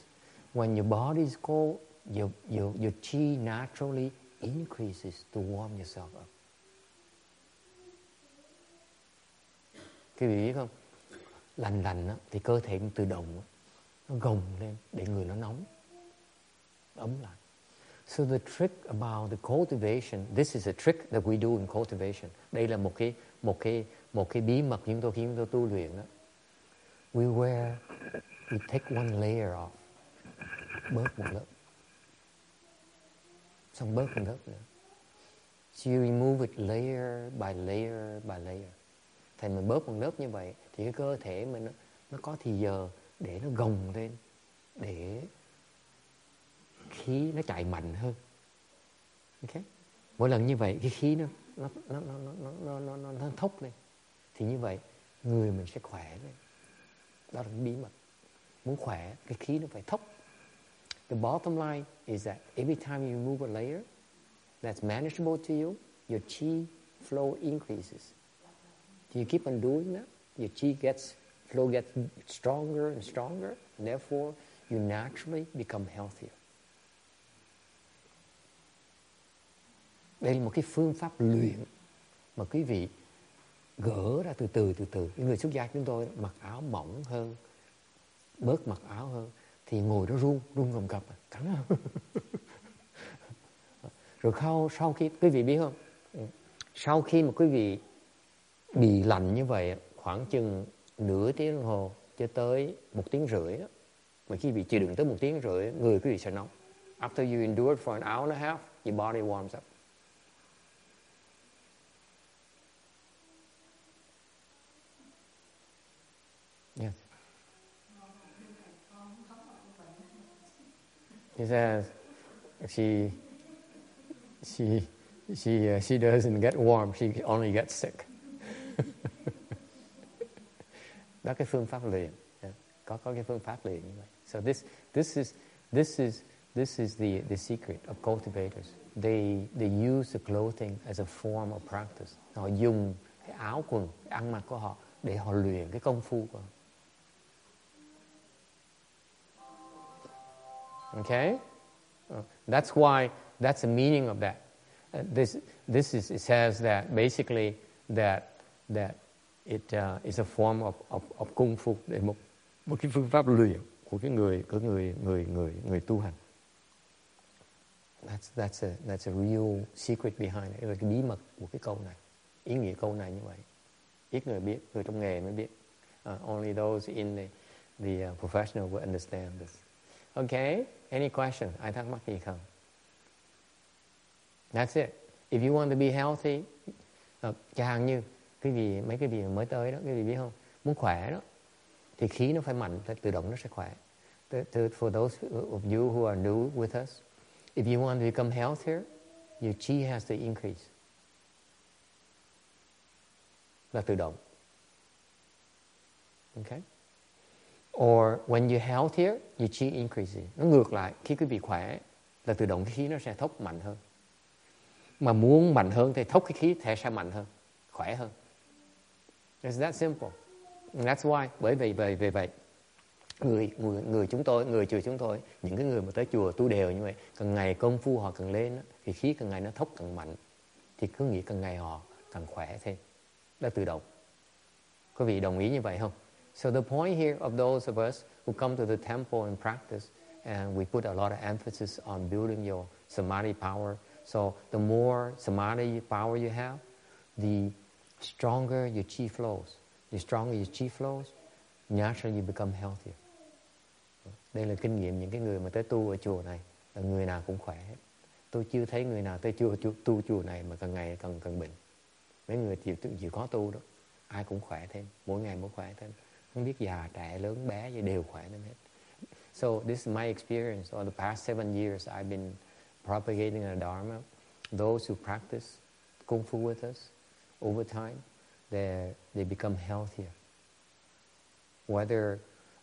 when your body is cold, your, your, your chi naturally increases to warm yourself up. Quý vị biết không? Lành lành đó, thì cơ thể tự động đó, nó gồng lên để người nó nóng, nó ấm lại. So the trick about the cultivation, this is a trick that we do in cultivation. Đây là một cái một cái một cái bí mật chúng tôi khi chúng tôi tu luyện đó. We wear, we take one layer off, bớt một lớp, xong bớt một lớp nữa. So you remove it layer by layer by layer. Thì mình bớt một lớp như vậy thì cái cơ thể mình nó, nó có thì giờ để nó gồng lên, để khí nó chạy mạnh hơn. Okay. Mỗi lần như vậy cái khí nó nó nó nó nó nó nó, nó thốc lên, thì như vậy người mình sẽ khỏe lên. Đó là cái bí mật. Muốn khỏe cái khí nó phải thốc. The bottom line is that every time you remove a layer that's manageable to you, your chi flow increases. You keep on doing that, your chi gets flow gets stronger and stronger, and therefore you naturally become healthier. Đây là một cái phương pháp luyện mà quý vị gỡ ra từ từ từ từ. Những người xuất gia chúng tôi mặc áo mỏng hơn, bớt mặc áo hơn, thì ngồi đó run, run gầm gập, cắn. Rồi sau, sau khi, quý vị biết không? Sau khi mà quý vị bị lạnh như vậy, khoảng chừng nửa tiếng đồng hồ cho tới một tiếng rưỡi, mà khi bị chịu đựng tới một tiếng rưỡi, người quý vị sẽ nóng. After you endure for an hour and a half, your body warms up. Yes. He says she she she uh, she doesn't get warm. She only gets sick. Đó cái phương pháp luyện. Yeah. Có có cái phương pháp luyện như vậy. So this this is this is this is the the secret of cultivators. They they use the clothing as a form of practice. Họ dùng cái áo quần, cái ăn mặc của họ để họ luyện cái công phu của họ. Okay? That's why, that's the meaning of that. Uh, this, this is, it says that basically that, that it uh, is a form of, of, of kung fu, để một, một cái phương pháp luyện của cái người, của người, người, người, người tu hành. That's, that's, a, that's a real secret behind it. Là cái bí mật của cái câu này. Ý nghĩa câu này như vậy. Ít người biết, người trong nghề mới biết. Uh, only those in the, the uh, professional will understand this. Okay, any question? Ai thắc mắc gì không? That's it. If you want to be healthy, uh, chẳng như cái gì, mấy cái gì mới tới đó, cái gì biết không? Muốn khỏe đó, thì khí nó phải mạnh, tự động nó sẽ khỏe. To, to, for those of you who are new with us, if you want to become healthier, your chi has to increase. Là tự động. Okay? Or when you're healthier, your chi increases. Nó ngược lại, khi quý vị khỏe là tự động cái khí nó sẽ thốc mạnh hơn. Mà muốn mạnh hơn thì thốc cái khí thể sẽ mạnh hơn, khỏe hơn. It's that simple. And that's why, bởi vì vậy, vì vậy người người người chúng tôi, người chùa chúng tôi, những cái người mà tới chùa tu đều như vậy, càng ngày công phu họ càng lên thì khí càng ngày nó thốc càng mạnh, thì cứ nghĩ càng ngày họ càng khỏe thêm. Là tự động. Quý vị đồng ý như vậy không? So the point here of those of us who come to the temple and practice, and we put a lot of emphasis on building your samadhi power. So the more samadhi power you have, the stronger your chi flows. The stronger your chi flows, naturally you become healthier. Đây là kinh nghiệm những cái người mà tới tu ở chùa này, là người nào cũng khỏe. Tôi chưa thấy người nào tới chùa tu chùa này mà càng ngày càng càng bệnh. Mấy người chịu chịu khó tu đó, ai cũng khỏe thêm, mỗi ngày mỗi khỏe thêm. Không biết già, trẻ, lớn, bé gì đều khỏe lên hết. So this is my experience. For the past seven years, I've been propagating the Dharma. Those who practice Kung Fu with us over time, they they become healthier. Whether,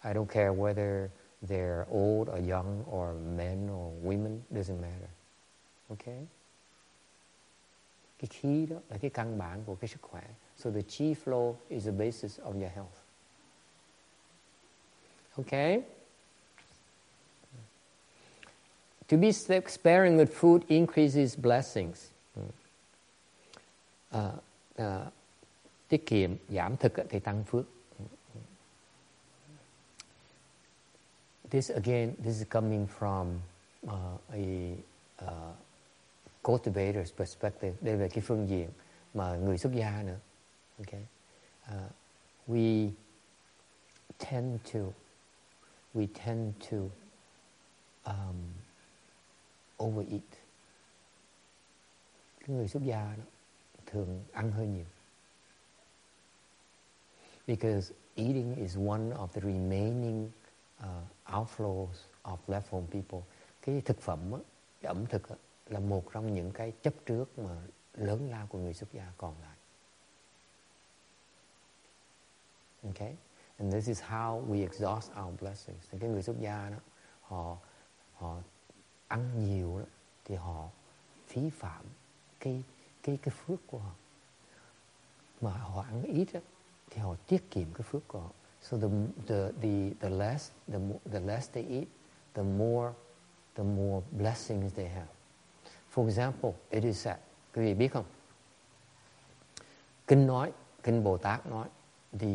I don't care whether they're old or young or men or women, doesn't matter. Okay? Cái khí đó là cái căn bản của cái sức khỏe. So the chi flow is the basis of your health. Okay? To be sparing with food increases blessings. Uh, uh, tiết kiệm, giảm thực thì tăng phước. This again, this is coming from uh, a uh, cultivator's perspective. Đây là cái phương diện mà người xuất gia nữa. Okay, uh, we tend to we tend to um, overeat. Cái người xuất gia đó thường ăn hơi nhiều. Because eating is one of the remaining uh, outflows of left-home people. Cái thực phẩm, á, cái ẩm thực á, là một trong những cái chấp trước mà lớn lao của người xuất gia còn lại. Okay? And this is how we exhaust our blessings. Thì cái người xuất gia đó, họ họ ăn nhiều đó, thì họ phí phạm cái cái cái phước của họ. Mà họ ăn ít đó, thì họ tiết kiệm cái phước của họ. So the the the the less the more, the less they eat, the more the more blessings they have. For example, it is said, quý vị biết không? Kinh nói, kinh Bồ Tát nói, the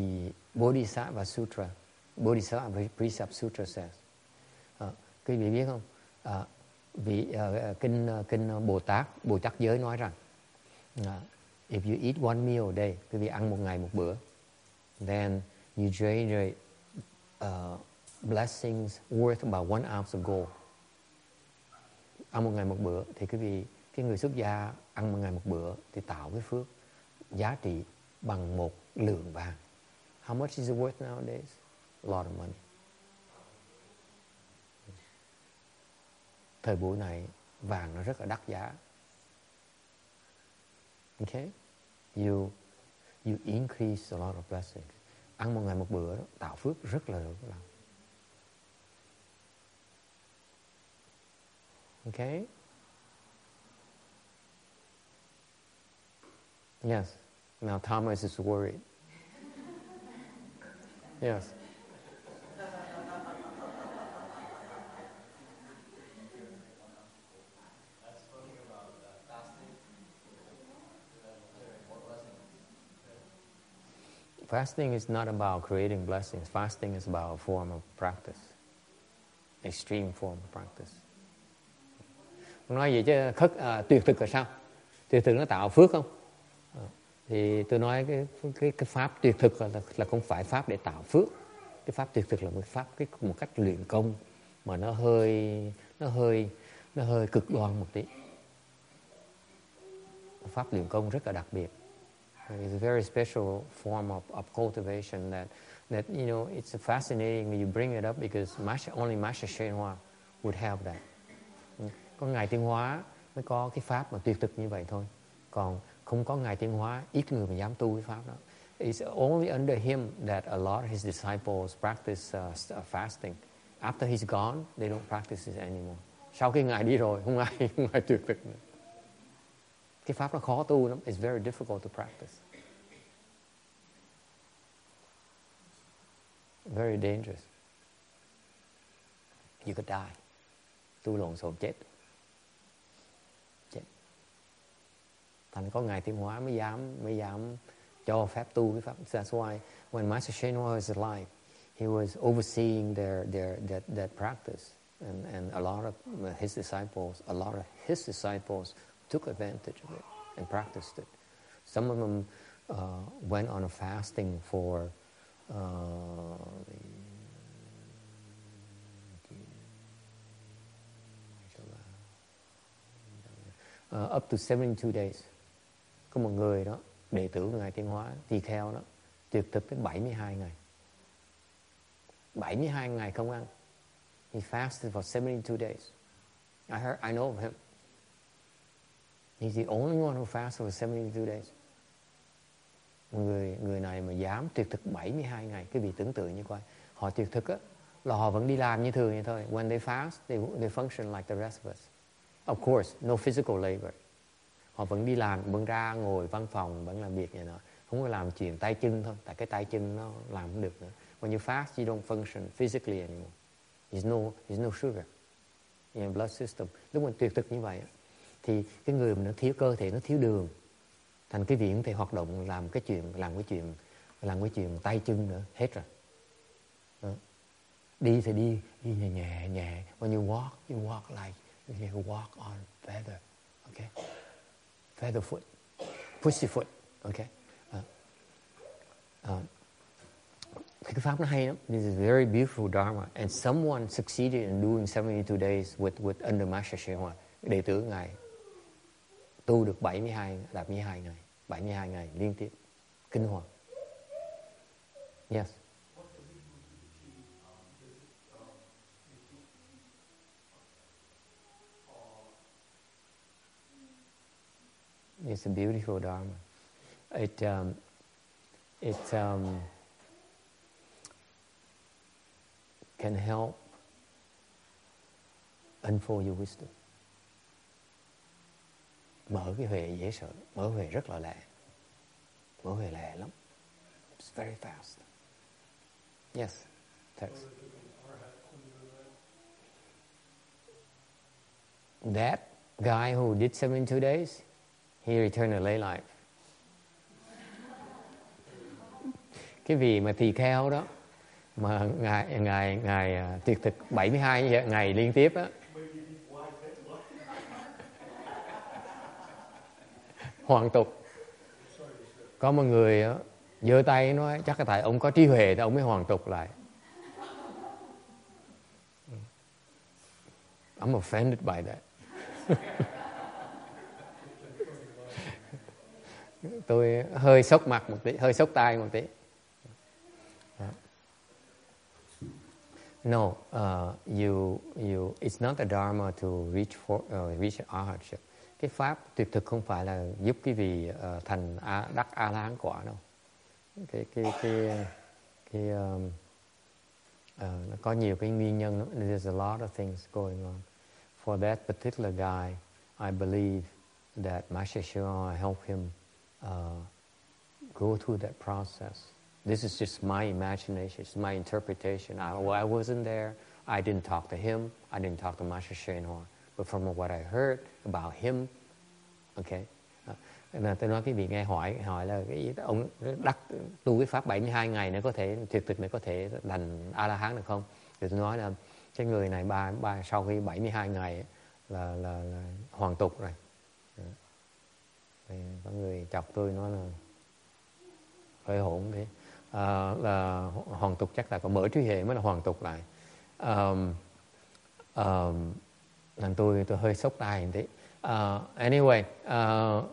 Bodhisattva Sutra, Bodhisattva Sutra says. Uh, quý vị biết không? Uh, vị uh, kinh uh, kinh Bồ Tát, Bồ Tát giới nói rằng, uh, if you eat one meal a day, quý vị ăn một ngày một bữa, then you generate uh, blessings worth about one ounce of gold. Ăn một ngày một bữa thì quý vị, cái người xuất gia ăn một ngày một bữa thì tạo cái phước giá trị bằng một lượng vàng. How much is it worth nowadays? A lot of money. Thời buổi này vàng nó rất là đắt giá. Okay? You you increase a lot of blessings. Ăn một ngày một bữa đó, tạo phước rất là lớn. Okay? Yes. Now Thomas is worried. Yes. Fasting is not about creating blessings. Fasting is about a form of practice, extreme form of practice. Nói vậy chứ khất, à, tuyệt thực là sao? Tuyệt thực nó tạo phước không? À, thì tôi nói cái cái cái pháp tuyệt thực là là không phải pháp để tạo phước. Cái pháp tuyệt thực là một pháp cái một cách luyện công mà nó hơi nó hơi nó hơi cực đoan một tí. Pháp luyện công rất là đặc biệt. It's a very special form of, of cultivation that, that, you know, it's fascinating when you bring it up because Master, only Master Hsuan Hua would have that. Có Ngài Tiên Hóa mới có cái pháp mà tuyệt thực như vậy thôi. Còn không có Ngài Tiên Hóa, ít người mà dám tu cái pháp đó. It's only under him that a lot of his disciples practice uh, fasting. After he's gone, they don't practice it anymore. Sau khi Ngài đi rồi, không ai, không ai tuyệt thực nữa. Cái pháp nó khó tu lắm. It's very difficult to practice. Very dangerous. You could die. Tu lộn xộn chết. Chết. Thành có Ngài Thiêm Hóa mới dám, mới dám cho phép tu cái pháp. That's why when Master Hsuan Hua was alive, he was overseeing their, their, that, that practice. And, and a lot of his disciples, a lot of his disciples took advantage of it and practiced it. Some of them uh, went on a fasting for uh, uh, up to seventy-two days. Có một người đó, đệ tử của Ngài Tiên Hóa, tỳ kheo đó, tuyệt thực tới bảy mươi hai ngày. bảy mươi hai ngày không ăn. He fasted for seventy-two days. I heard, I know of him. He's the only one who fasted for seventy-two days. Người người này mà dám tuyệt thực bảy mươi hai ngày, cái vị tưởng tượng như coi, họ tuyệt thực á là họ vẫn đi làm như thường như thôi. When they fast, they they function like the rest of us. Of course, no physical labor. Họ vẫn đi làm, vẫn ra ngồi văn phòng, vẫn làm việc này nọ, không có làm chuyện tay chân thôi. Tại cái tay chân nó làm không được nữa. When you fast, you don't function physically anymore. There's no, there's no sugar in your blood system. Lúc mình tuyệt thực như vậy thì cái người mình nó thiếu cơ thể, nó thiếu đường, thành cái viện thì hoạt động làm cái chuyện làm cái chuyện làm cái chuyện tay chân nữa hết rồi. Đó. Đi thì đi, đi nhẹ nhẹ nhẹ. When you walk, you walk like you walk on feather, okay? Feather foot, pussy foot, okay? Uh, uh, cái pháp nó hay lắm. This is very beautiful dharma, and someone succeeded in doing seventy-two days with with under Master Hsuan Hua. Đệ tử ngài tu được bảy mươi hai đạp bảy mươi hai ngày, bảy mươi hai ngày liên tiếp, kinh hoàng. Yes. It's a beautiful dharma. It um, it um, can help unfold your wisdom. Mở cái huệ dễ sợ, mở huệ rất là lẹ, mở huệ lẹ lắm. It's very fast. Yes, text. That guy who did seventy-two days, he returned to lay life. Cái vị mà tỳ kheo đó, mà ngày ngày ngày tuyệt thực bảy mươi hai ngày liên tiếp á. Hoàn tục. Có một người á giơ tay nói chắc là tại ông có trí huệ thì ông mới hoàn tục lại. I'm offended by that. Tôi hơi sốc mặt một tí, hơi sốc tai một tí. No, uh, you you it's not a dharma to reach for uh, reach arhatship. Cái pháp tuyệt thực không phải là giúp cái vị uh, thành a, đắc a la hán quả đâu. Cái cái cái cái um, uh, nó có nhiều cái nguyên nhân lắm. There's a lot of things going on. For that particular guy, I believe that Master Hsuan helped him uh, go through that process. This is just my imagination. It's my interpretation. I, well, I wasn't there. I didn't talk to him. I didn't talk to Master Hsuan Hua. But from what I heard about him, okay. Là tôi nói cái vị nghe hỏi hỏi là cái ông đắc tu cái pháp bảy mươi hai ngày nữa có thể tuyệt thực, nữa có thể thành a la hán được không? Thì tôi nói là cái người này ba ba sau khi bảy mươi hai ngày là là, là hoàn tục rồi. Thì có người chọc tôi nói là hơi hỗn thế. À, là hoàn tục chắc là có mở trí huệ mới là hoàn tục lại. Um, um, làm tôi tôi hơi sốc tai một tí. Uh, anyway, uh,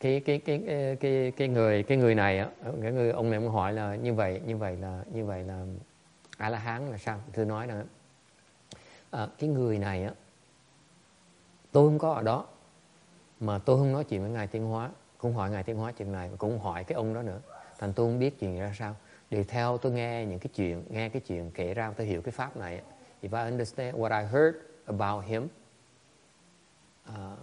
cái cái cái cái cái người cái người này á, cái người ông này ông hỏi là như vậy như vậy là như vậy là a la hán là sao? Tôi nói là uh, cái người này á, tôi không có ở đó, mà tôi không nói chuyện với ngài Thiên Hóa, cũng hỏi ngài Thiên Hóa chuyện này, cũng hỏi cái ông đó nữa. Thành tôi không biết chuyện ra sao. Điều theo tôi nghe những cái chuyện, nghe cái chuyện kể ra, tôi hiểu cái pháp này. If I understand what I heard about him, uh,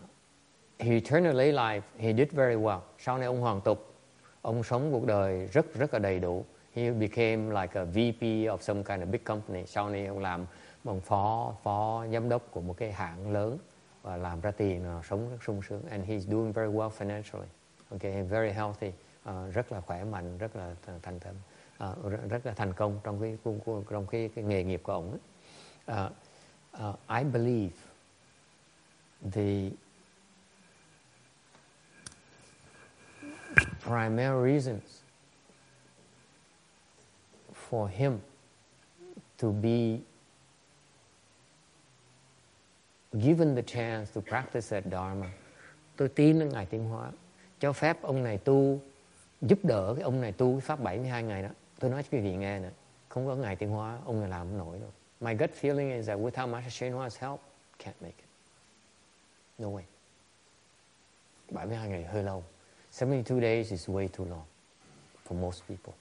he returned to lay life, he did very well. Sau này ông hoàn tục, ông sống cuộc đời rất rất là đầy đủ. He became like a V P of some kind of big company. Sau này ông làm ông phó phó giám đốc của một cái hãng lớn và làm ra tiền, sống rất sung sướng. And he's doing very well financially. Okay, very healthy. Uh, rất là khỏe mạnh, rất là thành thành uh, rất là thành công trong cái trong cái, cái nghề nghiệp của ông. Uh, uh, I believe the primary reasons for him to be given the chance to practice that dharma. Tôi tin là ngài Tiến Hóa cho phép ông này tu, giúp đỡ cái ông này tu pháp bảy mươi hai ngày đó. Tôi nói cho quý vị nghe nè, không có ngài Tiến Hóa ông này làm không nổi đâu. My gut feeling is that without Master Hsuan Hua's help, can't make it. No way. bảy mươi hai ngày hơi lâu. seventy-two days is way too long for most people.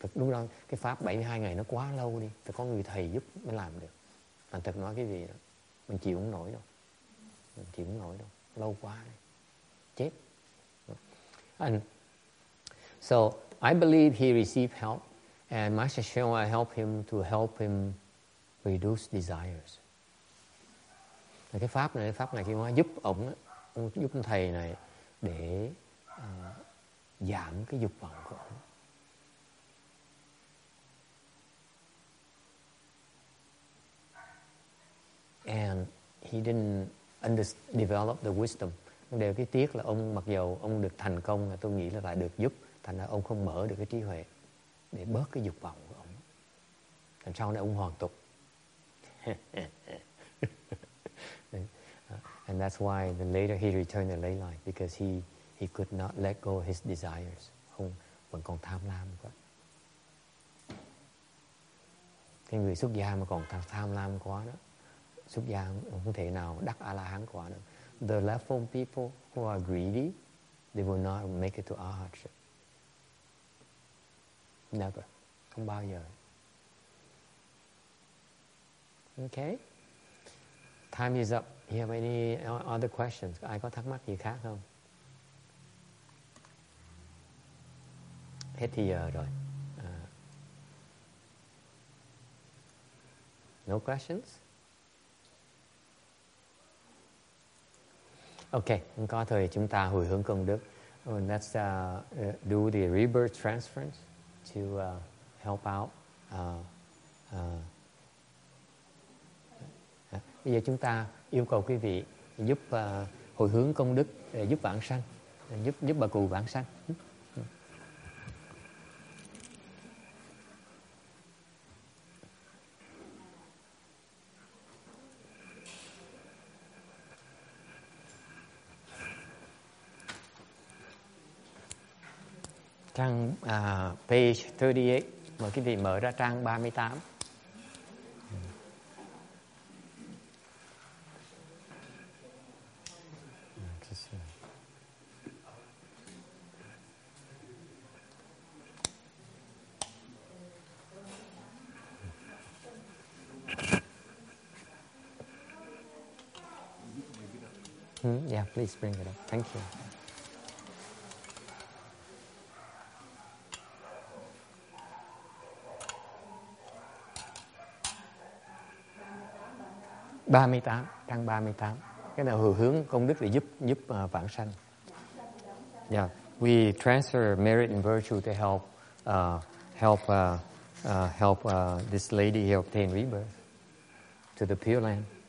Thật đúng là cái pháp bảy mươi hai ngày nó quá lâu đi. Phải có người thầy giúp mới làm được. Thành thật nói cái gì đó, mình chịu không nổi đâu. Mình chịu không nổi đâu. lâu quá, chết. And so I believe he received help, and Master Hsuan Hua helped him to help him reduce desires. Và cái pháp này, cái pháp này khi mà giúp ông, ông giúp thầy này để uh, giảm cái dục vọng của ông. And he didn't under- develop the wisdom. Đều cái tiếc là ông mặc dầu ông được thành công, là tôi nghĩ là lại được giúp, thành ra ông không mở được cái trí huệ để bớt cái dục vọng của ông. Thành sau này ông hoàn tục. And that's why then later he returned to lay life, because he he could not let go of his desires. Không, vẫn còn tham lam quá. Cái người xuất gia mà còn tham lam quá đó, xuất gia không thể nào đắc A-la-hán quả được. The left-form people who are greedy, they will not make it to arhatship. Never. Không bao giờ. Okay. Time is up. You have any other questions? Ai có thắc mắc gì khác không? Hết thì giờ rồi. Uh, no questions? Okay, có thời chúng ta hồi hướng công đức. And let's uh, do the rebirth transference to uh, help out. Uh, uh. Bây giờ chúng ta yêu cầu quý vị giúp uh, hồi hướng công đức để giúp vãng sanh, giúp giúp bà cụ vãng sanh. Trang uh, page thirty-eight, mời quý vị mở ra trang ba mươi tám. Mm, yeah, please bring it up. Thank you. ba mươi tám, trang ba mươi tám. Cái nào hồi hướng công đức để giúp giúp uh, vãng sanh. Yeah, we transfer merit and virtue to help uh, help uh, uh, help uh, this lady here obtain rebirth to the Pure Land.